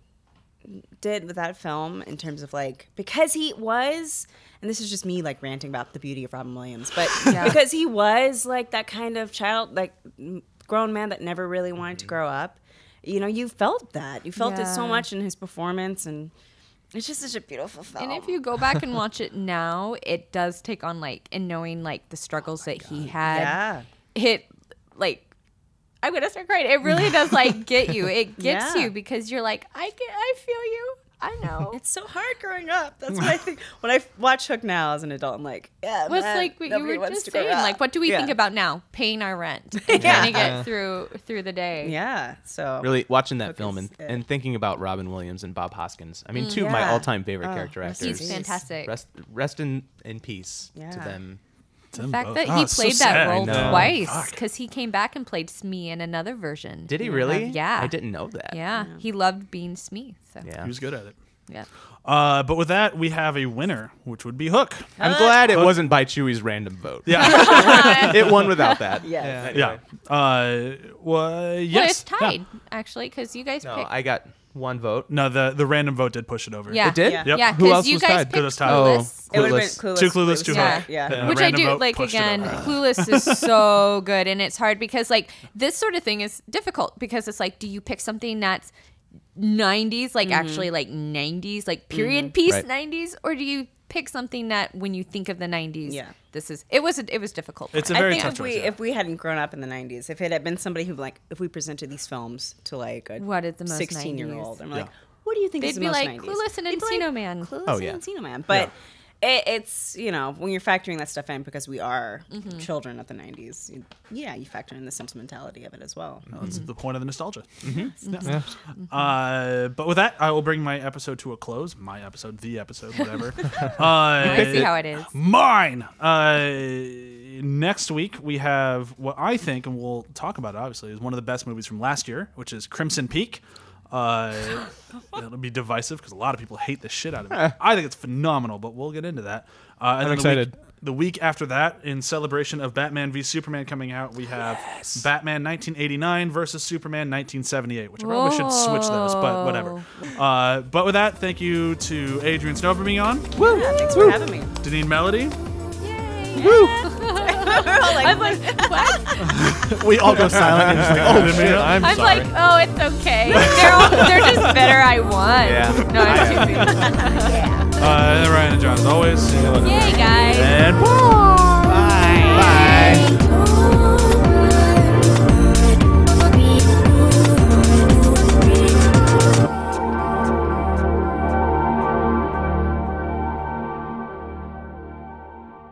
did with that film in terms of like, because he was, and this is just me like ranting about the beauty of Robin Williams, but yeah. because he was like that kind of child, like grown man that never really wanted to grow up. You know, you felt that. You felt yeah. it so much in his performance, and it's just such a beautiful film. And if you go back and watch it now, it does take on, like, and knowing, like, the struggles oh that God. he had, yeah. it, like, I'm going to start crying. It really does, like, get you. It gets yeah. you because you're like, I get, I feel you. I know. It's so hard growing up. That's what I think. When I watch Hook now as an adult, I'm like, yeah, well, man, it's like what you were just saying. Like, what do we yeah. think about now? Paying our rent and yeah. trying to get through through the day. Yeah. So really watching that Hook film and, and thinking about Robin Williams and Bob Hoskins. I mean, two yeah. of my all-time favorite oh, character actors. He's fantastic. Rest, rest in, in peace yeah. to them. The fact both. that oh, he played so that role twice, because he came back and played Smee in another version. Did he really? Loved, yeah. I didn't know that. Yeah. yeah. He loved being Smee. So. Yeah. He was good at it. Yeah. Uh, but with that, we have a winner, which would be Hook. I'm glad Hook. it wasn't by Chewie's random vote. Yeah. It won without that. Yes. Yeah. Anyway. yeah. Uh, well, yes. Well, it's tied, yeah. actually, because you guys no, picked. No, I got... One vote. No, the, the random vote did push it over. Yeah. It did? Yeah. Yep. yeah Who else you was guys tied? Clueless tied. Clueless. Oh, Clueless. It would have been Clueless. Two Clueless, two yeah. Hook. Yeah. yeah. Which I do, like, again, Clueless is so good. And it's hard because, like, this sort of thing is difficult because it's like, do you pick something that's nineties, like mm-hmm. actually like nineties, like period mm-hmm. piece right. nineties? Or do you pick something that when you think of the nineties, yeah. this is, it was, a, it was difficult. It's a very I think tough if choice, we, yeah. if we hadn't grown up in the nineties, if it had been somebody who like, if we presented these films to like a what is the most sixteen nineties? Year old, I'm yeah. like, what do you think They'd is the most like, nineties? They'd be like Clueless and Encino Man. Clueless oh, yeah. and Encino Man. But yeah. it, it's, you know, when you're factoring that stuff in, because we are mm-hmm. children of the nineties, you, yeah, you factor in the sentimentality of it as well. That's no, mm-hmm. the point of the nostalgia. Mm-hmm. Yeah. Yeah. Mm-hmm. Uh, but with that, I will bring my episode to a close. My episode, the episode, whatever. uh, I see how it is. Mine! Uh... Next week, we have what I think, and we'll talk about it, obviously, is one of the best movies from last year, which is Crimson Peak. Uh, it'll be divisive because a lot of people hate the shit out of it. I think it's phenomenal, but we'll get into that. Uh, and I'm excited. The week, the week after that, in celebration of Batman v Superman coming out, we have yes. Batman nineteen eighty-nine versus Superman nineteen seventy-eight, which I probably Whoa. should switch those, but whatever. Uh, but with that, thank you to Adrian Snow for being on. Woo! Yeah, thanks Woo. for having me. Deneen Melody. Woo! like, I'm like, what? We all go silent and just like, oh shit, I'm, I'm sorry. I'm like, oh, it's okay. They're all, they're just better. I won. Yeah. No, I'm too yeah. Uh, Ryan and John, as always. Yay, guys. And bye.